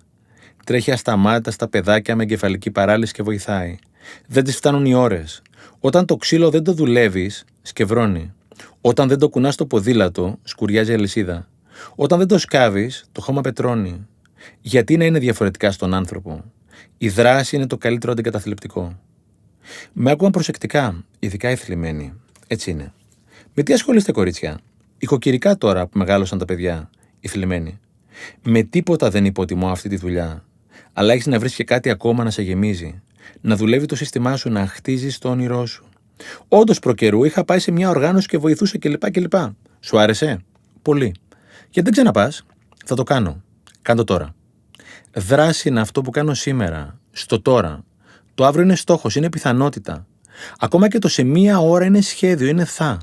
Τρέχει ασταμάτητα στα παιδάκια με εγκεφαλική παράλυση και βοηθάει. Δεν της φτάνουν οι ώρες. Όταν το ξύλο δεν το δουλεύεις, σκευρώνει. Όταν δεν το κουνάς το ποδήλατο, σκουριάζει αλυσίδα. Όταν δεν το σκάβεις, το χώμα πετρώνει. Γιατί να είναι διαφορετικά στον άνθρωπο? Η δράση είναι το καλύτερο αντικαταθλιπτικό. Με άκουγαν προσεκτικά, ειδικά οι θλιμμένοι. Έτσι είναι. Με τι ασχολείστε, κορίτσια? Οικοκυρικά τώρα που μεγάλωσαν τα παιδιά, οι θλιμμένοι. Με τίποτα δεν υποτιμώ αυτή τη δουλειά. Αλλά έχεις να βρεις και κάτι ακόμα να σε γεμίζει. να δουλεύει το σύστημά σου, να χτίζεις το όνειρό σου. Όντως προκαιρού είχα πάει σε μια οργάνωση και βοηθούσα κλπ. κλπ. Σου άρεσε? Πολύ. Γιατί δεν ξαναπάς? Θα το κάνω. Κάντο τώρα. Δράση είναι αυτό που κάνω σήμερα, στο τώρα. Το αύριο είναι στόχος, είναι πιθανότητα. Ακόμα και το σε μία ώρα είναι σχέδιο, είναι θα.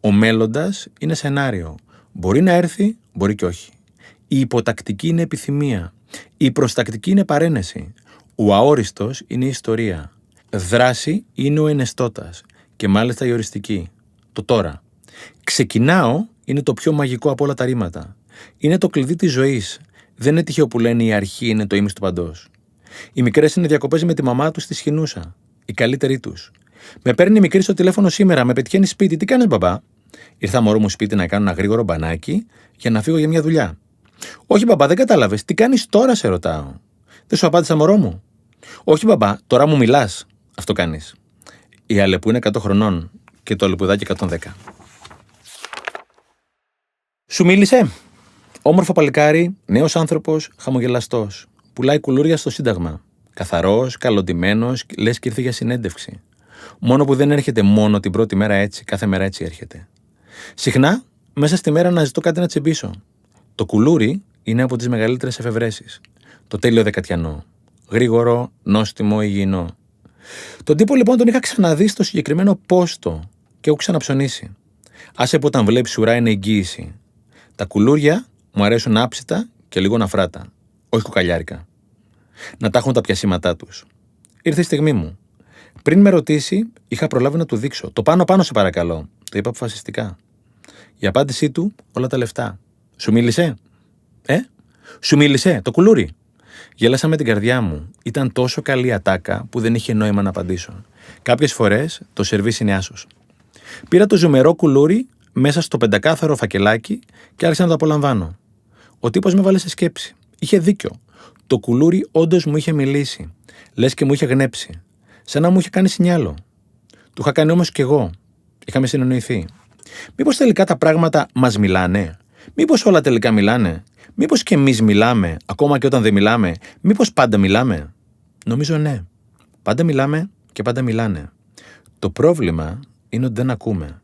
Ο μέλλοντας είναι σενάριο. Μπορεί να έρθει, μπορεί και όχι. Η υποτακτική είναι επιθυμία. Η προστακτική είναι παρένεση. Ο αόριστος είναι η ιστορία. Δράση είναι ο ενεστώτας. Και μάλιστα η οριστική. Το τώρα. Ξεκινάω είναι το πιο μαγικό από όλα τα ρήματα. Είναι το κλειδί της ζωής. Δεν είναι τυχαίο που λένε η αρχή είναι το ήμις του παντός. Οι μικρές είναι διακοπές με τη μαμά τους στη Σχοινούσα. Οι καλύτεροι τους. Με παίρνει η μικρή στο τηλέφωνο σήμερα, με πετυχαίνει σπίτι. Τι κάνεις, μπαμπά? Ήρθα μωρό μου σπίτι να κάνω ένα γρήγορο μπανάκι για να φύγω για μια δουλειά. Όχι, μπαμπά, δεν κατάλαβες. Τι κάνεις τώρα, σε ρωτάω. Δεν σου απάντησα, μωρό μου. Όχι, μπαμπά, τώρα μου μιλάς. Αυτό κάνεις. Η Αλεπού είναι εκατό χρονών και το αλεπουδάκι εκατόν δέκα. Σου μίλησε? Όμορφο παλικάρι, νέος άνθρωπος, χαμογελαστός. Πουλάει κουλούρια στο Σύνταγμα. Καθαρός, καλοντυμένος, λες και ήρθε για συνέντευξη. Μόνο που δεν έρχεται μόνο την πρώτη μέρα έτσι, κάθε μέρα έτσι έρχεται. Συχνά, μέσα στη μέρα αναζητώ κάτι να τσιμπήσω. Το κουλούρι είναι από τις μεγαλύτερες εφευρέσεις. Το τέλειο δεκατιανό. Γρήγορο, νόστιμο, υγιεινό. Τον τύπο λοιπόν τον είχα ξαναδεί στο συγκεκριμένο πόστο και έχω ξαναψωνίσει. Άσε που όταν βλέπεις ουρά είναι εγγύηση. Τα κουλούρια μου αρέσουν άψητα και λίγο ναφράτα. Όχι κοκαλιάρικα. Να τα έχουν τα πιασήματά τους. Ήρθε η στιγμή μου. Πριν με ρωτήσει, είχα προλάβει να του δείξω. Το πάνω-πάνω σε παρακαλώ. Το είπα αποφασιστικά. Η απάντησή του, όλα τα λεφτά. Σου μίλησε? Ε? Σου μίλησε το κουλούρι? Γέλασα με την καρδιά μου. Ήταν τόσο καλή ατάκα που δεν είχε νόημα να απαντήσω. Κάποιες φορές το σερβίς είναι άσος. Πήρα το ζουμερό κουλούρι μέσα στο πεντακάθαρο φακελάκι και άρχισα να το απολαμβάνω. Ο τύπος με βάλε σε σκέψη. Είχε δίκιο. Το κουλούρι όντως μου είχε μιλήσει. Λες και μου είχε γνέψει. Σαν να μου είχε κάνει σινιάλο. Του είχα κάνει όμως κι εγώ. Είχαμε συνεννοηθεί. Μήπως τελικά τα πράγματα μας μιλάνε? Μήπως όλα τελικά μιλάνε? Μήπως κι εμείς μιλάμε, ακόμα και όταν δεν μιλάμε? Μήπως πάντα μιλάμε? Νομίζω ναι. Πάντα μιλάμε και πάντα μιλάνε. Το πρόβλημα είναι ότι δεν ακούμε.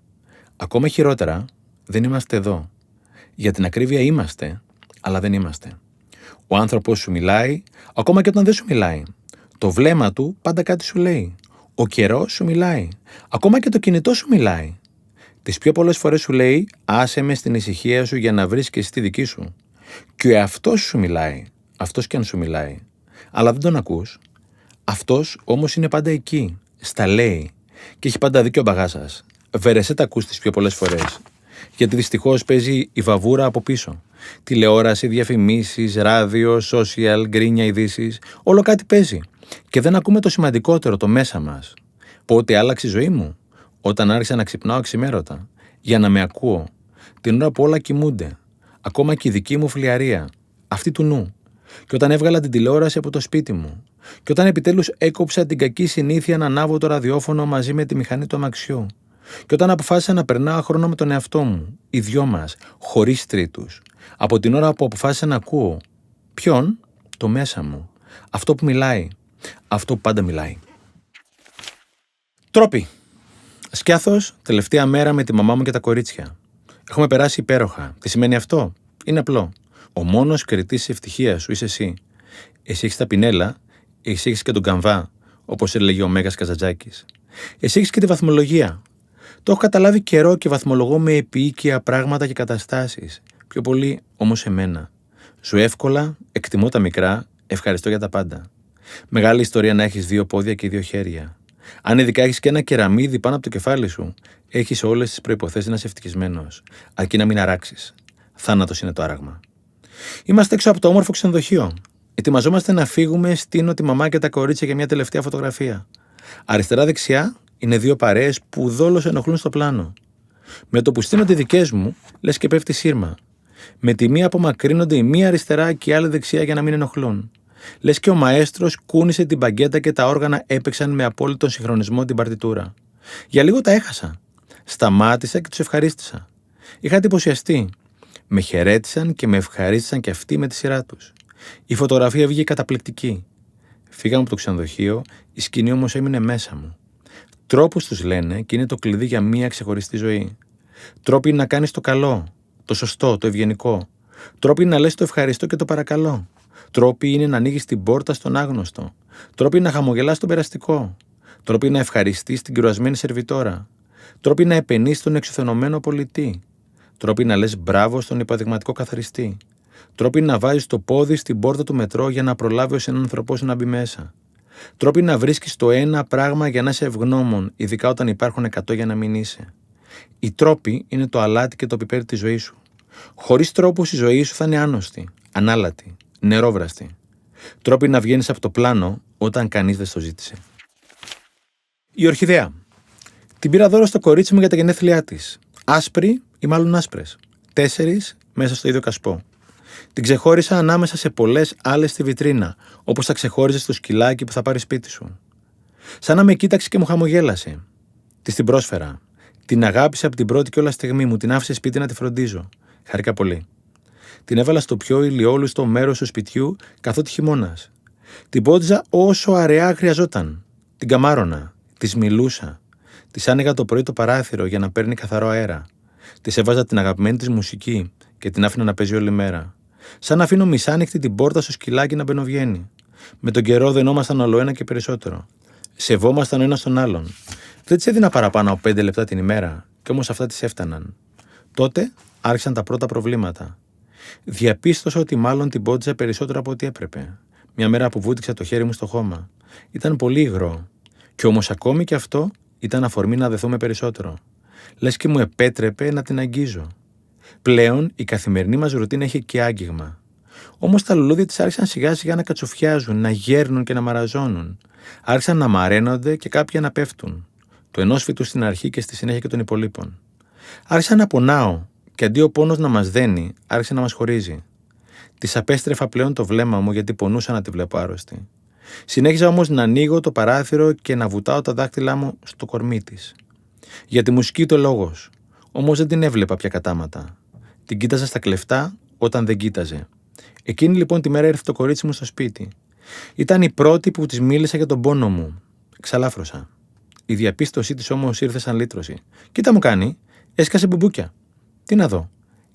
Ακόμα χειρότερα, δεν είμαστε εδώ. Για την ακρίβεια είμαστε, αλλά δεν είμαστε. Ο άνθρωπος σου μιλάει, ακόμα και όταν δεν σου μιλάει. Το βλέμμα του πάντα κάτι σου λέει. Ο καιρός σου μιλάει. Ακόμα και το κινητό σου μιλάει. Τις πιο πολλές φορές σου λέει «Άσε με στην ησυχία σου για να βρεις και εσύ τη δική σου». Και ο εαυτός σου μιλάει, αυτός κι αν σου μιλάει. Αλλά δεν τον ακούς. Αυτός όμως είναι πάντα εκεί, στα λέει. Και έχει πάντα δίκιο ο μπαγάσας. Βερεσέ τα ακούς τις πιο πολλές φορές. Γιατί δυστυχώς παίζει η βαβούρα από πίσω. Τηλεόραση, διαφημίσεις, ράδιο, social, γκρίνια, ειδήσεις. Όλο κάτι παίζει. Και δεν ακούμε το σημαντικότερο, το μέσα μας. Πότε άλλαξε η ζωή μου? Όταν άρχισα να ξυπνάω ξημέρωτα, για να με ακούω, την ώρα που όλα κοιμούνται, ακόμα και η δική μου φλιαρία, αυτή του νου, και όταν έβγαλα την τηλεόραση από το σπίτι μου, και όταν επιτέλους έκοψα την κακή συνήθεια να ανάβω το ραδιόφωνο μαζί με τη μηχανή του αμαξιού, και όταν αποφάσισα να περνάω χρόνο με τον εαυτό μου, οι δυο μας, χωρίς τρίτους, από την ώρα που αποφάσισα να ακούω, ποιον, το μέσα μου, αυτό που μιλάει, αυτό που πάντα μιλάει. Τρόποι. Σκιάθος, τελευταία μέρα με τη μαμά μου και τα κορίτσια. Έχουμε περάσει υπέροχα. Τι σημαίνει αυτό? Είναι απλό. Ο μόνος κριτής της ευτυχίας σου είσαι εσύ. Εσύ έχεις τα πινέλα, εσύ έχεις και τον καμβά, όπως έλεγε ο Μέγας Καζαντζάκης. Εσύ έχεις και τη βαθμολογία. Το έχω καταλάβει καιρό και βαθμολογώ με επίοικια πράγματα και καταστάσεις. Πιο πολύ όμως εμένα. Σου εύκολα, εκτιμώ τα μικρά, ευχαριστώ για τα πάντα. Μεγάλη ιστορία να έχεις δύο πόδια και δύο χέρια. Αν ειδικά έχεις και ένα κεραμίδι πάνω από το κεφάλι σου, έχεις όλες τις προϋποθέσεις να είσαι ευτυχισμένος, αρκεί να μην αράξεις. Θάνατος είναι το άραγμα. Είμαστε έξω από το όμορφο ξενοδοχείο. Ετοιμαζόμαστε να φύγουμε, στείνω τη μαμά και τα κορίτσια για μια τελευταία φωτογραφία. Αριστερά-δεξιά είναι δύο παρέες που δόλως ενοχλούν στο πλάνο. Με το που στείνω τις δικές μου, λες και πέφτει σύρμα. Με τη μία απομακρύνονται η μία αριστερά και η άλλη δεξιά για να μην ενοχλούν. Λες και ο μαέστρος κούνησε την μπαγκέτα και τα όργανα έπαιξαν με απόλυτο συγχρονισμό την παρτιτούρα. Για λίγο τα έχασα. Σταμάτησα και τους ευχαρίστησα. Είχα εντυπωσιαστεί. Με χαιρέτησαν και με ευχαρίστησαν και αυτοί με τη σειρά τους. Η φωτογραφία βγήκε καταπληκτική. Φύγαμε από το ξενοδοχείο, η σκηνή όμως έμεινε μέσα μου. Τρόπους τους λένε και είναι το κλειδί για μία ξεχωριστή ζωή. Τρόποι είναι να κάνεις το καλό, το σωστό, το ευγενικό. Τρόποι είναι να λες το ευχαριστώ και το παρακαλώ. Τρόποι είναι να ανοίγεις την πόρτα στον άγνωστο. Τρόποι είναι να χαμογελάς τον περαστικό. Τρόποι είναι να ευχαριστείς την κουρασμένη σερβιτόρα. Τρόποι είναι να επενείς τον εξουθενωμένο πολιτή. Τρόποι είναι να λες μπράβο στον υποδειγματικό καθαριστή. Τρόποι είναι να βάζεις το πόδι στην πόρτα του μετρό για να προλάβει ως έναν ανθρωπό να μπει μέσα. Τρόποι είναι να βρίσκεις το ένα πράγμα για να είσαι ευγνώμων, ειδικά όταν υπάρχουν εκατό για να μην είσαι. Οι τρόποι είναι το αλάτι και το πιπέρι της ζωής σου. Χωρίς τρόπους η ζωή σου θα είναι άνοστή, ανάλατη, νερόβραστη. Τρόποι να βγαίνεις από το πλάνο όταν κανείς δεν στο ζήτησε. Η Ορχιδέα. Την πήρα δώρο στο κορίτσι μου για τα γενέθλιά της. Άσπρη ή μάλλον άσπρες. Τέσσερις μέσα στο ίδιο κασπό. Την ξεχώρισα ανάμεσα σε πολλές άλλες στη βιτρίνα, όπως θα ξεχώριζες το σκυλάκι που θα πάρει σπίτι σου. Σαν να με κοίταξε και μου χαμογέλασε. Της την πρόσφερα. Την αγάπησε από την πρώτη κιόλα στιγμή μου, την άφησε σπίτι να τη φροντίζω. Χάρηκα πολύ. Την έβαλα στο πιο ηλιόλουστο μέρος του σπιτιού καθότι χειμώνας. Την πόντιζα όσο αραιά χρειαζόταν. Την καμάρωνα. Της μιλούσα. Της άνοιγα το πρωί το παράθυρο για να παίρνει καθαρό αέρα. Της έβαζα την αγαπημένη της μουσική και την άφηνα να παίζει όλη μέρα. Σαν να αφήνω μισάνοιχτη την πόρτα στο σκυλάκι να μπαινοβγαίνει. Με τον καιρό δενόμασταν όλο ένα και περισσότερο. Σεβόμασταν ο ένας τον άλλον. Δεν της έδινα παραπάνω από πέντε λεπτά την ημέρα, κι όμως αυτά της έφταναν. Τότε άρχισαν τα πρώτα προβλήματα. Διαπίστωσα ότι μάλλον την πόντιζα περισσότερο από ό,τι έπρεπε. Μια μέρα που βούτυξα το χέρι μου στο χώμα. Ήταν πολύ υγρό. Κι όμως ακόμη και αυτό ήταν αφορμή να δεθούμε περισσότερο. Λες και μου επέτρεπε να την αγγίζω. Πλέον η καθημερινή μας ρουτίνα είχε και άγγιγμα. Όμως τα λουλούδια της άρχισαν σιγά σιγά να κατσουφιάζουν, να γέρνουν και να μαραζώνουν. Άρχισαν να μαραίνονται και κάποια να πέφτουν. Το ενός φυτού στην αρχή και στη συνέχεια και των υπολείπων. Άρχισα να πονάω και αντί ο πόνος να μας δένει, άρχισε να μας χωρίζει. Της απέστρεφα πλέον το βλέμμα μου γιατί πονούσα να τη βλέπω άρρωστη. Συνέχιζα όμως να ανοίγω το παράθυρο και να βουτάω τα δάχτυλά μου στο κορμί της. Για τη μουσική το λόγος. Όμως δεν την έβλεπα πια κατάματα. Την κοίταζα στα κλεφτά όταν δεν κοίταζε. Εκείνη λοιπόν τη μέρα ήρθε το κορίτσι μου στο σπίτι. Ήταν η πρώτη που της μίλησα για τον πόνο μου. Ξαλάφρωσα. Η διαπίστωσή της όμως ήρθε σαν λύτρωση. Κοίτα μου κάνει. Έσκασε μπουμπούκια. Τι να δω.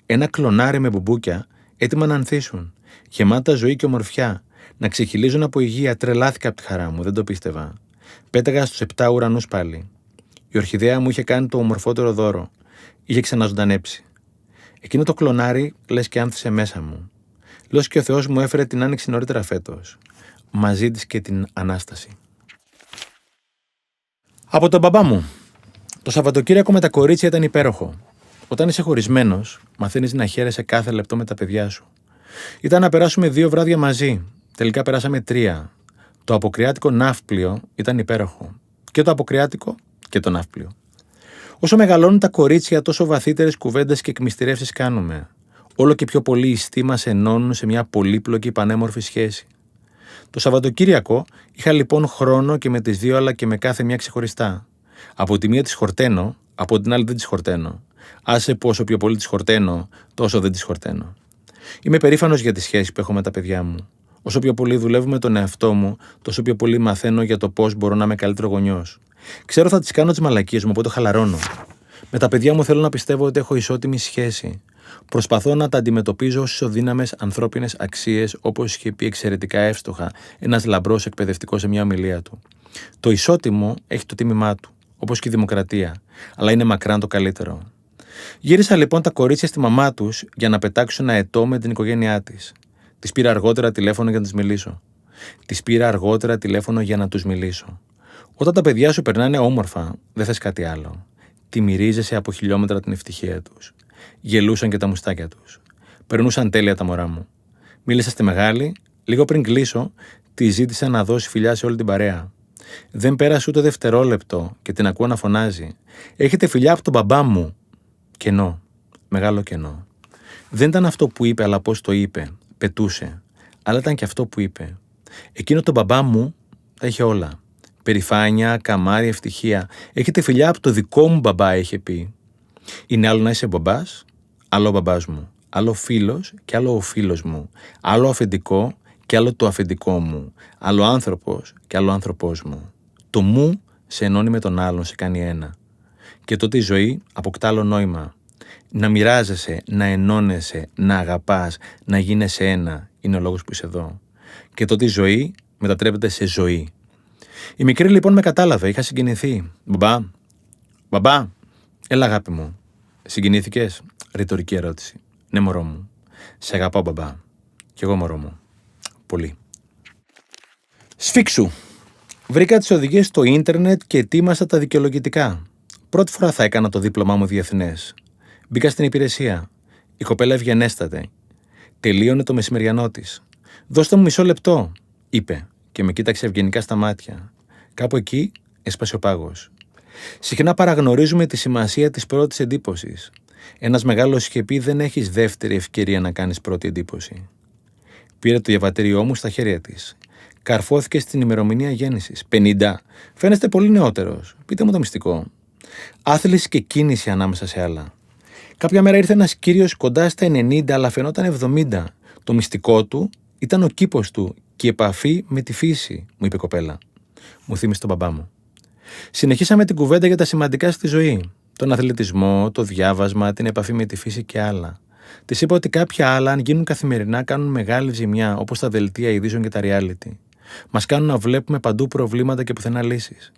Ένα κλονάρι με μπουμπούκια έτοιμα να ανθίσουν. Γεμάτα ζωή και ομορφιά. Να ξεχυλίζουν από υγεία. Τρελάθηκα από τη χαρά μου. Δεν το πίστευα. Πέταγα στους επτά ουρανούς πάλι. Η Ορχιδέα μου είχε κάνει το ομορφότερο δώρο. Είχε ξαναζωντανέψει. Εκείνο το κλονάρι λες και άνθησε μέσα μου. Λες και ο Θεός μου έφερε την άνοιξη νωρίτερα φέτος. Μαζί της και την Ανάσταση. Από τον μπαμπά μου. Το Σαββατοκύριακο με τα κορίτσια ήταν υπέροχο. Όταν είσαι χωρισμένος, μαθαίνεις να χαίρεσαι κάθε λεπτό με τα παιδιά σου. Ήταν να περάσουμε δύο βράδια μαζί. Τελικά περάσαμε τρία. Το αποκριάτικο Ναύπλιο ήταν υπέροχο. Και το αποκριάτικο και το Ναύπλιο. Όσο μεγαλώνουν τα κορίτσια, τόσο βαθύτερες κουβέντες και εκμυστηρεύσεις κάνουμε. Όλο και πιο πολλοί ιστοί μας ενώνουν σε μια πολύπλοκη πανέμορφη σχέση. Το Σαββατοκύριακο είχα λοιπόν χρόνο και με τις δύο, αλλά και με κάθε μια ξεχωριστά. Από τη μία τις χορταίνω, από την άλλη δεν τις χορταίνω. Άσε που όσο πιο πολύ τις χορταίνω, τόσο δεν τις χορταίνω. Είμαι περήφανος για τη σχέση που έχω με τα παιδιά μου. Όσο πιο πολύ δουλεύουμε τον εαυτό μου, τόσο πιο πολύ μαθαίνω για το πώς μπορώ να είμαι καλύτερο γονιός. Ξέρω θα τις κάνω τις μαλακίες μου, οπότε χαλαρώνω. Με τα παιδιά μου θέλω να πιστεύω ότι έχω ισότιμη σχέση. Προσπαθώ να τα αντιμετωπίζω ως ισοδύναμες ανθρώπινες αξίες, όπως είχε πει εξαιρετικά εύστοχα ένας λαμπρός εκπαιδευτικός σε μια ομιλία του. Το ισότιμο έχει το τίμημά του, όπως και η δημοκρατία, αλλά είναι μακράν το καλύτερο. Γύρισα λοιπόν τα κορίτσια στη μαμά τους για να πετάξω ένα ετό με την οικογένειά της. Της πήρα αργότερα τηλέφωνο για να τους μιλήσω. Της πήρα αργότερα τηλέφωνο για να τους μιλήσω. Όταν τα παιδιά σου περνάνε όμορφα, δεν θες κάτι άλλο. Τη μυρίζεσαι από χιλιόμετρα την ευτυχία τους. Γελούσαν και τα μουστάκια τους. Περνούσαν τέλεια τα μωρά μου. Μίλησα στη μεγάλη, λίγο πριν κλείσω, τη ζήτησα να δώσει φιλιά σε όλη την παρέα. Δεν πέρασε ούτε δευτερόλεπτο και την ακούω να φωνάζει. Έχετε φιλιά από τον μπαμπά μου. Κενό. Μεγάλο κενό. Δεν ήταν αυτό που είπε, αλλά πώς το είπε. Πετούσε. Αλλά ήταν και αυτό που είπε. Εκείνο τον μπαμπά μου τα είχε όλα. Περηφάνεια, καμάρι, ευτυχία. Έχετε φιλιά από το δικό μου μπαμπά, είχε πει. Είναι άλλο να είσαι μπαμπάς, άλλο ο μπαμπάς μου. Άλλο φίλος και άλλο ο φίλος μου. Άλλο αφεντικό και άλλο το αφεντικό μου, άλλο άνθρωπος και άλλο άνθρωπος μου. Το μου σε ενώνει με τον άλλον, σε κάνει ένα. Και τότε η ζωή αποκτά άλλο νόημα. Να μοιράζεσαι, να ενώνεσαι, να αγαπάς, να γίνεσαι ένα, είναι ο λόγος που είσαι εδώ. Και τότε η ζωή μετατρέπεται σε ζωή. Η μικρή λοιπόν με κατάλαβε, είχα συγκινηθεί. Μπαμπά, μπαμπά, έλα αγάπη μου. Συγκινήθηκες? Ρητορική ερώτηση. Ναι, μωρό μου. Σε αγαπάω, μπαμπά. Κι εγώ, μωρό μου. Πολύ. Σφίξου. Βρήκα τις οδηγίες στο ίντερνετ και ετοίμασα τα δικαιολογητικά. Πρώτη φορά θα έκανα το δίπλωμά μου διεθνές. Μπήκα στην υπηρεσία. Η κοπέλα ευγενέσταται. Τελείωνε το μεσημεριανό της. «Δώστε μου μισό λεπτό», είπε, και με κοίταξε ευγενικά στα μάτια. Κάπου εκεί έσπασε ο πάγος. Συχνά παραγνωρίζουμε τη σημασία της πρώτης εντύπωσης. Ένας μεγάλος είχε πει: δεν έχεις δεύτερη ευκαιρία να κάνεις πρώτη εντύπωση. Πήρε το διαβατήριό μου στα χέρια της. Καρφώθηκε στην ημερομηνία γέννησης. πενήντα. Φαίνεστε πολύ νεότερος. Πείτε μου το μυστικό. Άθληση και κίνηση ανάμεσα σε άλλα. Κάποια μέρα ήρθε ένας κύριος κοντά στα ενενήντα, αλλά φαινόταν εβδομήντα. Το μυστικό του ήταν ο κήπος του και η επαφή με τη φύση, μου είπε η κοπέλα. Μου θύμισε τον μπαμπά μου. Συνεχίσαμε την κουβέντα για τα σημαντικά στη ζωή. Τον αθλητισμό, το διάβασμα, την επαφή με τη φύση και άλλα. Της είπα ότι κάποια άλλα, αν γίνουν καθημερινά, κάνουν μεγάλη ζημιά, όπως τα δελτία ειδήσεων και τα reality. Μας κάνουν να βλέπουμε παντού προβλήματα και πουθενά λύσεις.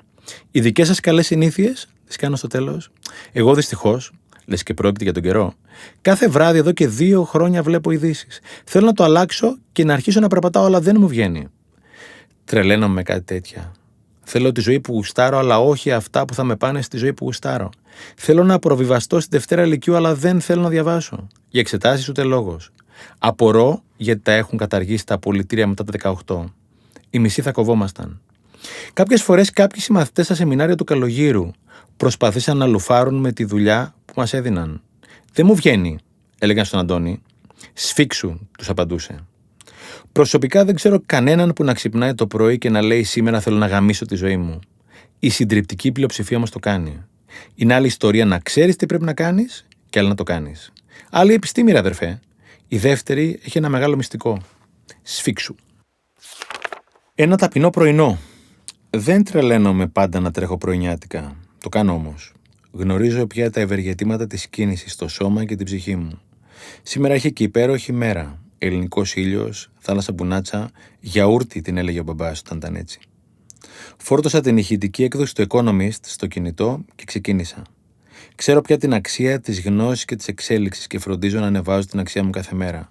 Οι δικές σας καλές συνήθειες τις κάνω στο τέλος. Εγώ δυστυχώς, λες και πρόκειται για τον καιρό, κάθε βράδυ εδώ και δύο χρόνια βλέπω ειδήσεις. Θέλω να το αλλάξω και να αρχίσω να περπατάω, αλλά δεν μου βγαίνει. Τρελαίνομαι με κάτι τέτοια. Θέλω τη ζωή που γουστάρω, αλλά όχι αυτά που θα με πάνε στη ζωή που γουστάρω. Θέλω να προβιβαστώ στη Δευτέρα Λυκείου, αλλά δεν θέλω να διαβάσω. Για εξετάσεις ούτε λόγος. Απορώ γιατί τα έχουν καταργήσει τα απολυτήρια μετά τα δεκαοκτώ. Οι μισοί θα κοβόμασταν. Κάποιες φορές κάποιοι συμμαθητές στα σεμινάρια του Καλογύρου προσπαθήσαν να λουφάρουν με τη δουλειά που μας έδιναν. «Δεν μου βγαίνει», έλεγαν στον Αντώνη. «Σφίξου», τους απαντούσε. Προσωπικά δεν ξέρω κανέναν που να ξυπνάει το πρωί και να λέει: σήμερα θέλω να γαμίσω τη ζωή μου. Η συντριπτική πλειοψηφία όμως το κάνει. Είναι άλλη ιστορία να ξέρεις τι πρέπει να κάνεις και άλλη να το κάνεις. Άλλη επιστήμη, ρε αδερφέ. Η δεύτερη έχει ένα μεγάλο μυστικό. Σφίξου. Ένα ταπεινό πρωινό. Δεν τρελαίνομαι πάντα να τρέχω πρωινιάτικα. Το κάνω όμως. Γνωρίζω πια τα ευεργετήματα της κίνησης στο σώμα και την ψυχή μου. Σήμερα είχε και υπέροχη μέρα. Ελληνικός ήλιος, θάλασσα μπουνάτσα, γιαούρτι την έλεγε ο μπαμπάς όταν ήταν έτσι. Φόρτωσα την ηχητική έκδοση του Economist στο κινητό και ξεκίνησα. Ξέρω πια την αξία της γνώσης και της εξέλιξης και φροντίζω να ανεβάζω την αξία μου κάθε μέρα.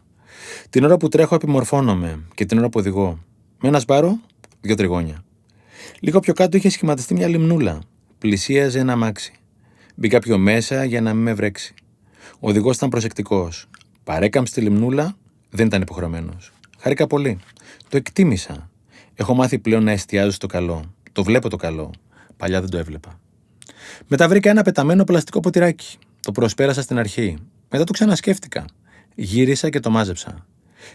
Την ώρα που τρέχω επιμορφώνομαι και την ώρα που οδηγώ. Με ένα σπάρο, δύο τριγώνια. Λίγο πιο κάτω είχε σχηματιστεί μια λιμνούλα. Πλησίαζε ένα αμάξι. Μπήκα πιο μέσα για να μην με βρέξει. Ο οδηγός ήταν προσεκτικός. Παρέκαμψε τη λιμνούλα. Δεν ήταν υποχρεωμένος. Χάρηκα πολύ. Το εκτίμησα. Έχω μάθει πλέον να εστιάζω στο καλό. Το βλέπω το καλό. Παλιά δεν το έβλεπα. Μετά βρήκα ένα πεταμένο πλαστικό ποτηράκι. Το προσπέρασα στην αρχή. Μετά το ξανασκέφτηκα. Γύρισα και το μάζεψα.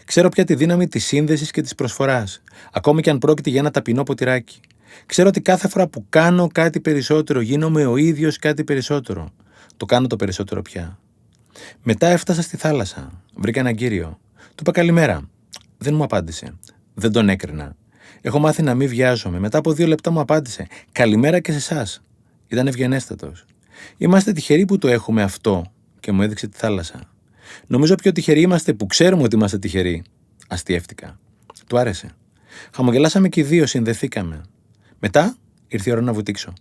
Ξέρω πια τη δύναμη της σύνδεσης και της προσφοράς. Ακόμη και αν πρόκειται για ένα ταπεινό ποτηράκι. Ξέρω ότι κάθε φορά που κάνω κάτι περισσότερο, γίνομαι ο ίδιος κάτι περισσότερο. Το κάνω το περισσότερο πια. Μετά έφτασα στη θάλασσα. Βρήκα έναν κύριο. Του είπα καλημέρα. Δεν μου απάντησε. Δεν τον έκρινα. Έχω μάθει να μην βιάζομαι. Μετά από δύο λεπτά μου απάντησε. Καλημέρα και σε εσάς. Ήταν ευγενέστατος. Είμαστε τυχεροί που το έχουμε αυτό, και μου έδειξε τη θάλασσα. Νομίζω πιο τυχεροί είμαστε που ξέρουμε ότι είμαστε τυχεροί. Αστιεύτηκα. Του άρεσε. Χαμογελάσαμε και οι δύο, συνδεθήκαμε. Μετά ήρθε η ώρα να βουτήξω.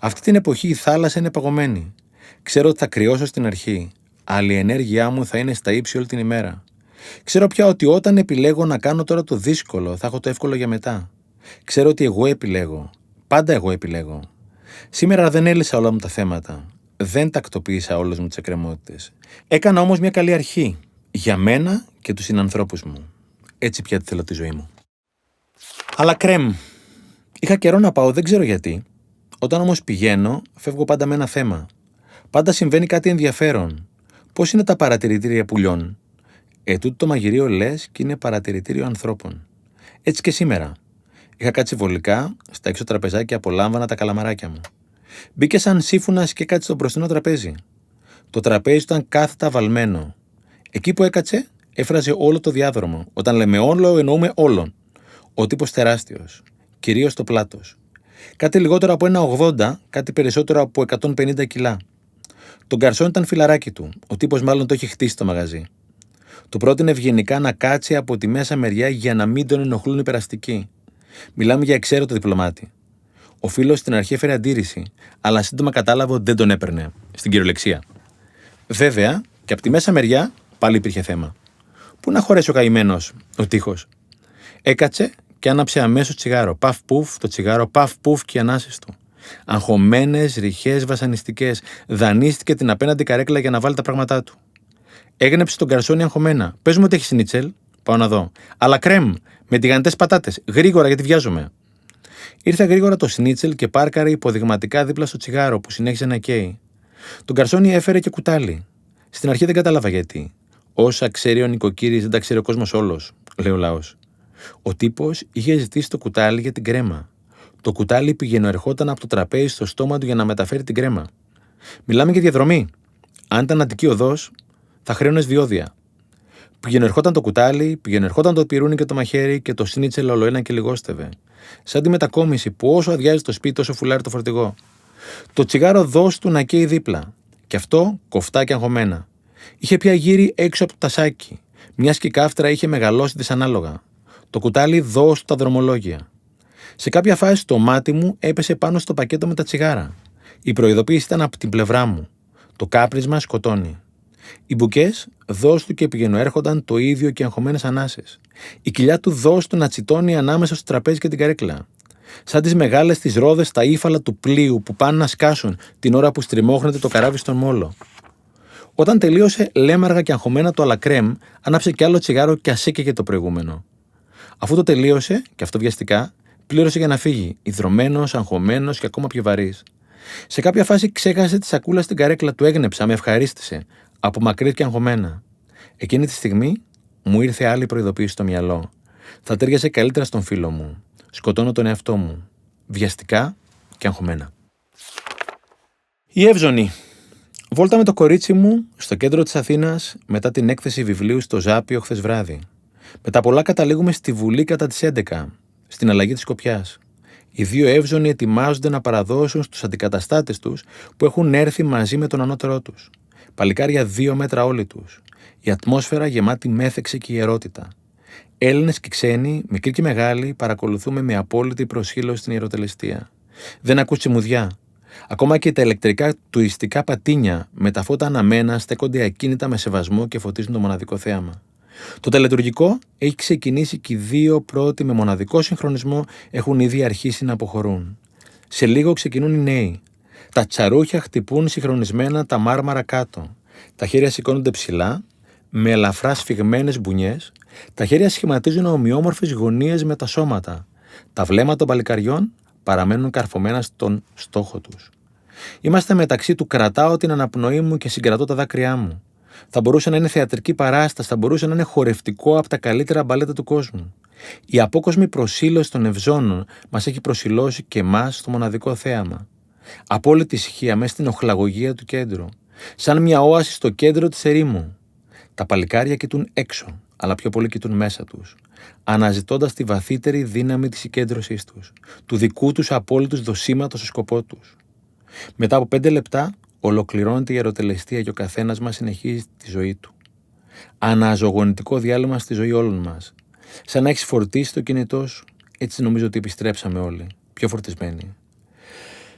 Αυτή την εποχή η θάλασσα είναι παγωμένη. Ξέρω ότι θα κρυώσω στην αρχή, αλλά η ενέργειά μου θα είναι στα ύψη όλη την ημέρα. Ξέρω πια ότι όταν επιλέγω να κάνω τώρα το δύσκολο, θα έχω το εύκολο για μετά. Ξέρω ότι εγώ επιλέγω. Πάντα εγώ επιλέγω. Σήμερα δεν έλυσα όλα μου τα θέματα. Δεν τακτοποίησα όλες μου τις εκκρεμότητες. Έκανα όμως μια καλή αρχή. Για μένα και τους συνανθρώπους μου. Έτσι πια θέλω τη ζωή μου. Αλλά κρέμ. Είχα καιρό να πάω, δεν ξέρω γιατί. Όταν όμως πηγαίνω, φεύγω πάντα με ένα θέμα. Πάντα συμβαίνει κάτι ενδιαφέρον. Πώς είναι τα παρατηρητήρια πουλιών? Ε, τούτο το μαγειρίο λες και είναι παρατηρητήριο ανθρώπων. Έτσι και σήμερα. Είχα κάτσει βολικά, στα έξω τραπεζάκια απολάμβανα τα καλαμαράκια μου. Μπήκε σαν σύμφωνας και κάτσε στο μπροστινό τραπέζι. Το τραπέζι ήταν κάθετα βαλμένο. Εκεί που έκατσε, έφραζε όλο το διάδρομο. Όταν λέμε όλο, εννοούμε όλον. Ο τύπος τεράστιος. Κυρίως το πλάτος. Κάτι λιγότερο από ένα ογδόντα, κάτι περισσότερο από εκατόν πενήντα κιλά. Τον γκαρσόν ήταν φιλαράκι του. Ο τύπος μάλλον το είχε χτίσει το μαγαζί. Του πρότεινε ευγενικά να κάτσει από τη μέσα μεριά για να μην τον ενοχλούν οι περαστικοί. Μιλάμε για εξαίρετο διπλωμάτη. Ο φίλος στην αρχή έφερε αντίρρηση, αλλά σύντομα κατάλαβε ότι δεν τον έπαιρνε, στην κυριολεξία. Βέβαια, και από τη μέσα μεριά πάλι υπήρχε θέμα. Πού να χωρέσει ο καημένος, ο τείχος. Έκατσε και άναψε αμέσως τσιγάρο. Παφ πουφ το τσιγάρο, παφ πουφ και οι ανάσεις του. Αγχωμένες, ριχές, βασανιστικές. Δανείστηκε την απέναντι καρέκλα για να βάλει τα πράγματά του. Έγνεψε τον καρσόνι αγχωμένα. Πες μου ότι έχει σνίτσελ. Πάω να δω. Αλλά κρέμ, με τηγανιτές πατάτες. Γρήγορα, γιατί βιάζομαι. Ήρθε γρήγορα το σνίτσελ και πάρκαρε υποδειγματικά δίπλα στο τσιγάρο που συνέχισε να καίει. Τον καρσόνι έφερε και κουτάλι. Στην αρχή δεν κατάλαβα γιατί. Όσα ξέρει ο νοικοκύρης δεν τα ξέρει ο κόσμος όλος, λέει ο λαός. Ο τύπος είχε ζητήσει το κουτάλι για την κρέμα. Το κουτάλι πηγαινοερχόταν από το τραπέζι στο στόμα του για να μεταφέρει την κρέμα. Μιλάμε για διαδρομή. Αν ήταν Αττική Οδός, θα χρέωνες διόδια. Πηγαινοερχόταν το κουτάλι, πηγαινοερχόταν το πιρούνι και το μαχαίρι και το σνίτσελ ολοένα και λιγόστευε. Σαν τη μετακόμιση που όσο αδειάζει το σπίτι, τόσο φουλάρει το φορτηγό. Το τσιγάρο δός του να καίει δίπλα. Κι αυτό κοφτά και αγχωμένα. Είχε πια γύρει έξω από το τασάκι, μιας και η κάφτρα είχε μεγαλώσει δυσανάλογα. Το κουτάλι δός του τα δρομολόγια. Σε κάποια φάση το μάτι μου έπεσε πάνω στο πακέτο με τα τσιγάρα. Η προειδοποίηση ήταν από την πλευρά μου. Το κάπρισμα σκοτώνει. Οι μπουκές δός του και πηγαινοέρχονταν το ίδιο και αγχωμένες ανάσες. Η κοιλιά του δός του να τσιτώνει ανάμεσα στο τραπέζι και την καρέκλα. Σαν τις μεγάλες τις ρόδες στα ύφαλα του πλοίου που πάνε να σκάσουν την ώρα που στριμώχνεται το καράβι στον μόλο. Όταν τελείωσε λέμαργα και αγχωμένα το αλακρέμ, άναψε κι άλλο τσιγάρο και ασέκαιγε το προηγούμενο. Αφού το τελείωσε, και αυτό βιαστικά, πλήρωσε για να φύγει, ιδρωμένος, αγχωμένος και ακόμα πιο βαρύς. Σε κάποια φάση ξέχασε τη σακούλα στην καρέκλα του, έγνεψα, με ευχαρίστησε, απομακρύθηκε αγχωμένα. Εκείνη τη στιγμή μου ήρθε άλλη προειδοποίηση στο μυαλό. Θα τέριαζε καλύτερα στον φίλο μου. Σκοτώνω τον εαυτό μου. Βιαστικά και αγχωμένα. Η Εύζονη. Βόλτα με το κορίτσι μου στο κέντρο της Αθήνας μετά την έκθεση βιβλίου στο Ζάπιο χθες βράδυ. Μετά πολλά καταλήγουμε στη Βουλή κατά τις έντεκα, στην αλλαγή της Σκοπιάς. Οι δύο Εύζονοι ετοιμάζονται να παραδώσουν στους αντικαταστάτες τους που έχουν έρθει μαζί με τον ανώτερό τους. Παλικάρια δύο μέτρα όλοι τους. Η ατμόσφαιρα γεμάτη μέθεξη και ιερότητα. Έλληνες και ξένοι, μικροί και μεγάλοι, παρακολουθούμε με απόλυτη προσήλωση την ιεροτελεστία. Δεν ακούς τσιμουδιά. Ακόμα και τα ηλεκτρικά τουριστικά πατίνια με τα φώτα αναμένα στέκονται ακίνητα με σεβασμό και φωτίζουν το μοναδικό θέαμα. Το τελετουργικό έχει ξεκινήσει και οι δύο πρώτοι με μοναδικό συγχρονισμό έχουν ήδη αρχίσει να αποχωρούν. Σε λίγο ξεκινούν οι νέοι. Τα τσαρούχια χτυπούν συγχρονισμένα τα μάρμαρα κάτω. Τα χέρια σηκώνονται ψηλά, με ελαφρά σφιγμένες μπουνιές. Τα χέρια σχηματίζουν ομοιόμορφες γωνίες με τα σώματα. Τα βλέμματα των παλικαριών παραμένουν καρφωμένα στον στόχο τους. Είμαστε μεταξύ του κρατάω την αναπνοή μου και συγκρατώ τα δάκρυά μου. Θα μπορούσε να είναι θεατρική παράσταση, θα μπορούσε να είναι χορευτικό από τα καλύτερα μπαλέτα του κόσμου. Η απόκοσμη προσήλωση των Ευζώνων μας έχει προσηλώσει και εμάς στο μοναδικό θέαμα. Απόλυτη ησυχία μέσα στην οχλαγωγία του κέντρου. Σαν μια όαση στο κέντρο της ερήμου. Τα παλικάρια κοιτούν έξω, αλλά πιο πολύ κοιτούν μέσα τους, αναζητώντας τη βαθύτερη δύναμη της συγκέντρωσής τους, του δικού τους απόλυτους δοσήματος στο σκοπό τους. Μετά από πέντε λεπτά, ολοκληρώνεται η ιεροτελεστία και ο καθένας μας συνεχίζει τη ζωή του. Αναζωογονητικό διάλειμμα στη ζωή όλων μας. Σαν να έχεις φορτίσει το κινητό σου, έτσι νομίζω ότι επιστρέψαμε όλοι, πιο φορτισμένοι.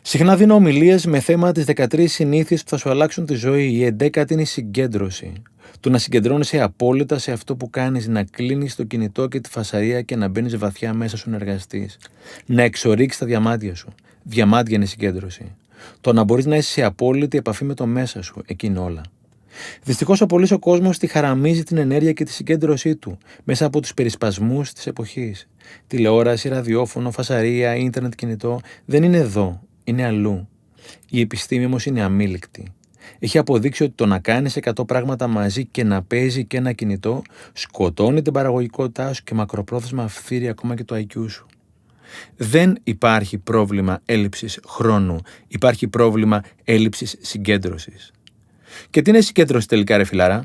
Συχνά δίνω ομιλίες με θέμα τις δεκατρείς συνήθειες που θα σου αλλάξουν τη ζωή. Η εντέκατη είναι η συγκέντρωση. Του να συγκεντρώνεσαι απόλυτα σε αυτό που κάνεις, να κλείνεις το κινητό και τη φασαρία και να μπαίνεις βαθιά μέσα σου να εργαστείς. Να εξορίξεις τα διαμάντια σου. Διαμάντια είναι η συγκέντρωση. Το να μπορείς να είσαι σε απόλυτη επαφή με το μέσα σου, εκεί είναι όλα. Δυστυχώς ο πολύς ο κόσμος τη χαραμίζει την ενέργεια και τη συγκέντρωσή του μέσα από τους περισπασμούς της εποχής. Τηλεόραση, ραδιόφωνο, φασαρία, ίντερνετ, κινητό δεν είναι εδώ. Είναι αλλού. Η επιστήμη όμως είναι αμήλικτη. Έχει αποδείξει ότι το να κάνεις εκατό πράγματα μαζί και να παίζει και ένα κινητό σκοτώνει την παραγωγικότητά σου και μακροπρόθεσμα φθείρει ακόμα και το άι κιου σου. Δεν υπάρχει πρόβλημα έλλειψης χρόνου. Υπάρχει πρόβλημα έλλειψης συγκέντρωσης. Και τι είναι η συγκέντρωση τελικά, ρε φιλάρα?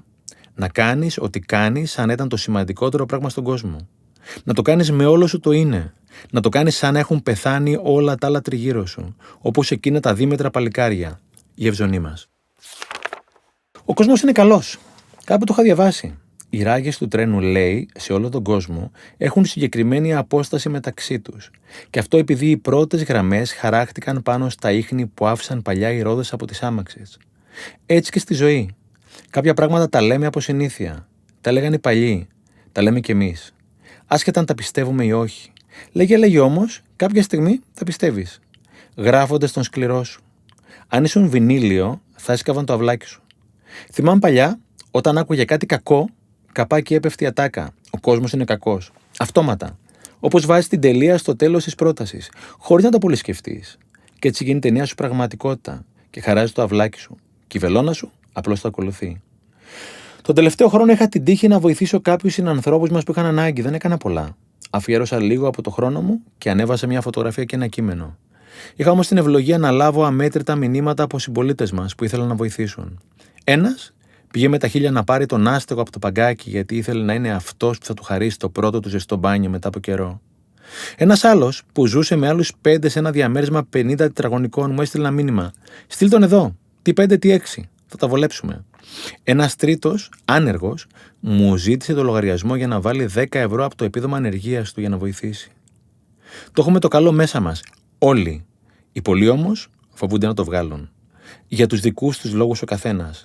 Να κάνεις ό,τι κάνεις σαν ήταν το σημαντικότερο πράγμα στον κόσμο. Να το κάνεις με όλο σου το είναι. Να το κάνεις σαν να έχουν πεθάνει όλα τα άλλα τριγύρω σου. Όπως εκείνα τα δίμετρα παλικάρια, η Εύζονή μας. Ο κόσμος είναι καλός. Κάπου το είχα διαβάσει. Οι ράγες του τρένου, λέει, σε όλο τον κόσμο έχουν συγκεκριμένη απόσταση μεταξύ τους. Και αυτό επειδή οι πρώτες γραμμές χαράχτηκαν πάνω στα ίχνη που άφησαν παλιά οι ρόδες από τις άμαξες. Έτσι και στη ζωή. Κάποια πράγματα τα λέμε από συνήθεια. Τα λέγανε οι παλιοί. Τα λέμε κι εμείς. Άσχετα αν τα πιστεύουμε ή όχι. Λέγε, λέγε όμως, κάποια στιγμή τα πιστεύεις. Γράφοντας τον σκληρό σου. Αν ήσουν βινίλιο, θα έσκαβαν το αυλάκι σου. Θυμάμαι παλιά, όταν άκουγε κάτι κακό, καπάκι έπεφτε η ατάκα. Ο κόσμος είναι κακός. Αυτόματα. Όπως βάζεις την τελεία στο τέλος της πρότασης, χωρίς να τα πολύ σκεφτείς. Και έτσι γίνεται η νέα σου πραγματικότητα. Και χαράζει το αυλάκι σου. Και η βελόνα σου απλώς το ακολουθεί. Τον τελευταίο χρόνο είχα την τύχη να βοηθήσω κάποιους συνανθρώπους μας που είχαν ανάγκη. Δεν έκανα πολλά. Αφιέρωσα λίγο από το χρόνο μου και ανέβασα μια φωτογραφία και ένα κείμενο. Είχα όμως την ευλογία να λάβω αμέτρητα μηνύματα από συμπολίτες μας που ήθελαν να βοηθήσουν. Ένας πήγε με τα χίλια να πάρει τον άστεγο από το παγκάκι, γιατί ήθελε να είναι αυτός που θα του χαρίσει το πρώτο του ζεστό μπάνιο μετά από καιρό. Ένας άλλος που ζούσε με άλλους πέντε σε ένα διαμέρισμα πενήντα τετραγωνικών μου έστειλε ένα μήνυμα. Στείλ τον εδώ, τι πέντε, τι έξι. Θα τα βολέψουμε. Ένας τρίτος, άνεργος, μου ζήτησε το λογαριασμό για να βάλει δέκα ευρώ από το επίδομα ανεργίας του για να βοηθήσει. Το έχουμε το καλό μέσα μας. Όλοι. Οι πολλοί όμως φοβούνται να το βγάλουν. Για τους δικούς τους λόγους ο καθένας.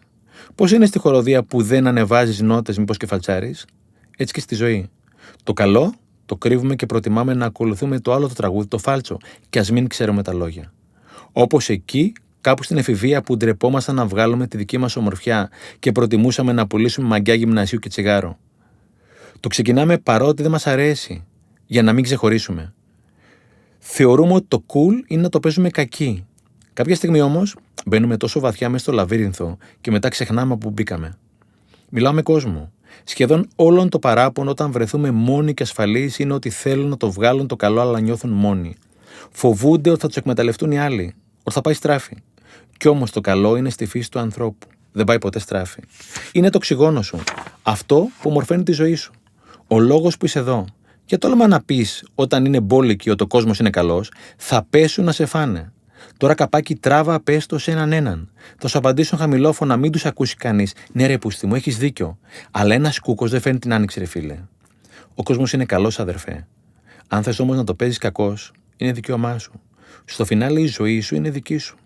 Πώς είναι στη χοροδία που δεν ανεβάζεις νότες, μήπως και φαλτσάρεις? Έτσι και στη ζωή. Το καλό το κρύβουμε και προτιμάμε να ακολουθούμε το άλλο το τραγούδι, το φάλτσο, και ας μην ξέρουμε τα λόγια. Όπως εκεί. Κάπου στην εφηβεία που ντρεπόμασταν να βγάλουμε τη δική μας ομορφιά και προτιμούσαμε να πουλήσουμε μαγκιά γυμνασίου και τσιγάρο. Το ξεκινάμε παρότι δεν μας αρέσει, για να μην ξεχωρίσουμε. Θεωρούμε ότι το cool είναι να το παίζουμε κακή. Κάποια στιγμή όμως μπαίνουμε τόσο βαθιά μέσα στο λαβύρινθο και μετά ξεχνάμε από που μπήκαμε. Μιλάω με κόσμο. Σχεδόν όλον το παράπονο όταν βρεθούμε μόνοι και ασφαλείς είναι ότι θέλουν να το βγάλουν το καλό, αλλά νιώθουν μόνοι. Φοβούνται ότι θα τους εκμεταλλευτούν οι άλλοι, ότι θα πάει στράφη. Κι όμως το καλό είναι στη φύση του ανθρώπου. Δεν πάει ποτέ στράφη. Είναι το οξυγόνο σου. Αυτό που μορφαίνει τη ζωή σου. Ο λόγος που είσαι εδώ. Και τόλμα να πεις όταν είναι μπόλικη ότι ο κόσμος είναι καλός, θα πέσουν να σε φάνε. Τώρα καπάκι τράβα, πες το σε έναν έναν. Θα σου απαντήσουν χαμηλόφωνα, μην τους ακούσει κανείς. Ναι, ρε πούστη μου, έχεις δίκιο. Αλλά ένας κούκος δεν φαίνει την άνοιξη, ρε φίλε. Ο κόσμος είναι καλός, αδερφέ. Αν θες όμως να το παίζεις κακός, είναι δικαίωμά σου. Στο φινάλι η ζωή σου είναι δική σου.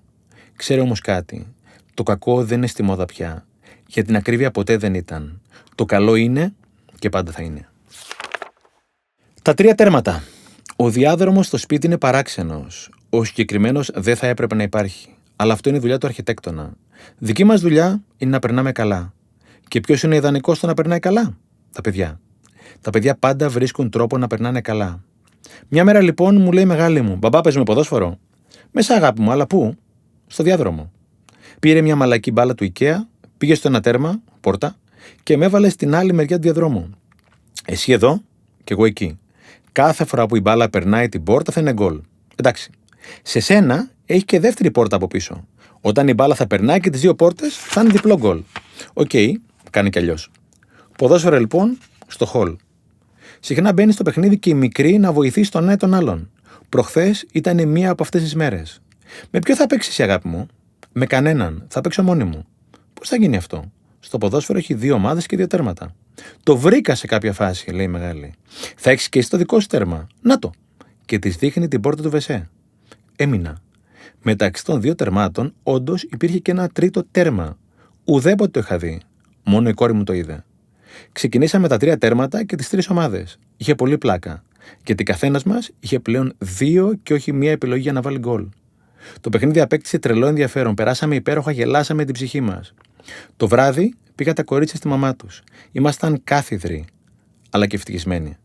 Ξέρε όμως κάτι, το κακό δεν είναι στη μόδα πια. Για την ακρίβεια ποτέ δεν ήταν. Το καλό είναι και πάντα θα είναι. Τα τρία τέρματα. Ο διάδρομος στο σπίτι είναι παράξενος. Ο συγκεκριμένος δεν θα έπρεπε να υπάρχει. Αλλά αυτό είναι η δουλειά του αρχιτέκτονα. Δική μας δουλειά είναι να περνάμε καλά. Και ποιος είναι ιδανικός στο να περνάει καλά? Τα παιδιά. Τα παιδιά πάντα βρίσκουν τρόπο να περνάνε καλά. Μια μέρα λοιπόν μου λέει η μεγάλη μου: Μπαμπά, παίζουμε ποδόσφαιρο. Μέσα, αγάπη μου, αλλά πού? Στο διάδρομο. Πήρε μια μαλακή μπάλα του IKEA, πήγε στο ένα τέρμα, πόρτα, και με έβαλε στην άλλη μεριά του διαδρόμου. Εσύ εδώ και εγώ εκεί. Κάθε φορά που η μπάλα περνάει την πόρτα θα είναι γκολ. Εντάξει. Σε σένα έχει και δεύτερη πόρτα από πίσω. Όταν η μπάλα θα περνάει και τις δύο πόρτες θα είναι διπλό γκολ. Οκ, okay, κάνει κι αλλιώς. Ποδόσφαιρο λοιπόν στο χολ. Συχνά μπαίνει στο παιχνίδι και η μικρή να βοηθήσει τον ένα ή τον άλλον. Προχθές ήταν μία από αυτές τις μέρες. Με ποιο θα παίξεις, αγάπη μου? Με κανέναν. Θα παίξω μόνη μου. Πώς θα γίνει αυτό? Στο ποδόσφαιρο έχει δύο ομάδες και δύο τέρματα. Το βρήκα σε κάποια φάση, λέει η μεγάλη. Θα έχεις και εσύ το δικό σου τέρμα. Να το. Και της δείχνει την πόρτα του Βεσέ. Έμεινα. Μεταξύ των δύο τερμάτων, όντως υπήρχε και ένα τρίτο τέρμα. Ουδέποτε το είχα δει. Μόνο η κόρη μου το είδε. Ξεκινήσαμε τα τρία τέρματα και τις τρεις ομάδες. Είχε πολύ πλάκα. Γιατί καθένας μας είχε πλέον δύο και όχι μία επιλογή για να βάλει γκολ. Το παιχνίδι απέκτησε τρελό ενδιαφέρον. Περάσαμε υπέροχα, γελάσαμε την ψυχή μας. Το βράδυ πήγα τα κορίτσια στη μαμά τους. Ήμασταν κάθιδροι, αλλά και ευτυχισμένοι.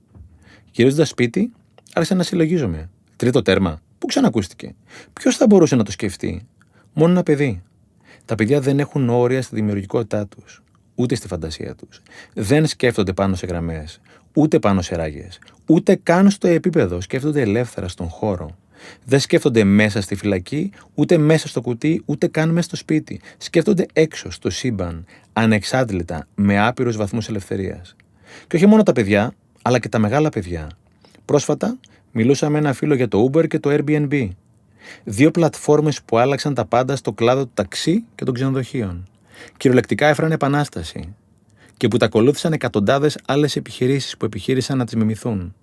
Γυρίζοντας σπίτι, άρχισα να συλλογίζομαι. Τρίτο τέρμα. Πού ξανακούστηκε? Ποιος θα μπορούσε να το σκεφτεί? Μόνο ένα παιδί. Τα παιδιά δεν έχουν όρια στη δημιουργικότητά τους. Ούτε στη φαντασία τους. Δεν σκέφτονται πάνω σε γραμμές, ούτε πάνω σε ράγες, ούτε καν στο επίπεδο. Σκέφτονται ελεύθερα στον χώρο. Δεν σκέφτονται μέσα στη φυλακή, ούτε μέσα στο κουτί, ούτε καν μέσα στο σπίτι. Σκέφτονται έξω, στο σύμπαν, ανεξάντλητα, με άπειρους βαθμούς ελευθερίας. Και όχι μόνο τα παιδιά, αλλά και τα μεγάλα παιδιά. Πρόσφατα μιλούσα με ένα φίλο για το Uber και το Airbnb. Δύο πλατφόρμες που άλλαξαν τα πάντα στο κλάδο του ταξί και των ξενοδοχείων. Κυριολεκτικά έφεραν επανάσταση. Και που τα ακολούθησαν εκατοντάδες άλλες επιχειρήσεις που επιχείρησαν να τις μιμηθούν.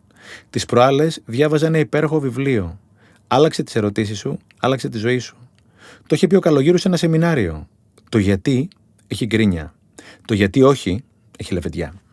Τις προάλλες διάβαζα ένα υπέροχο βιβλίο. Άλλαξε τις ερωτήσεις σου, άλλαξε τη ζωή σου. Το είχε πει ο Καλογύρου σε ένα σεμινάριο. Το γιατί έχει γκρίνια. Το γιατί όχι έχει λεβεντιά.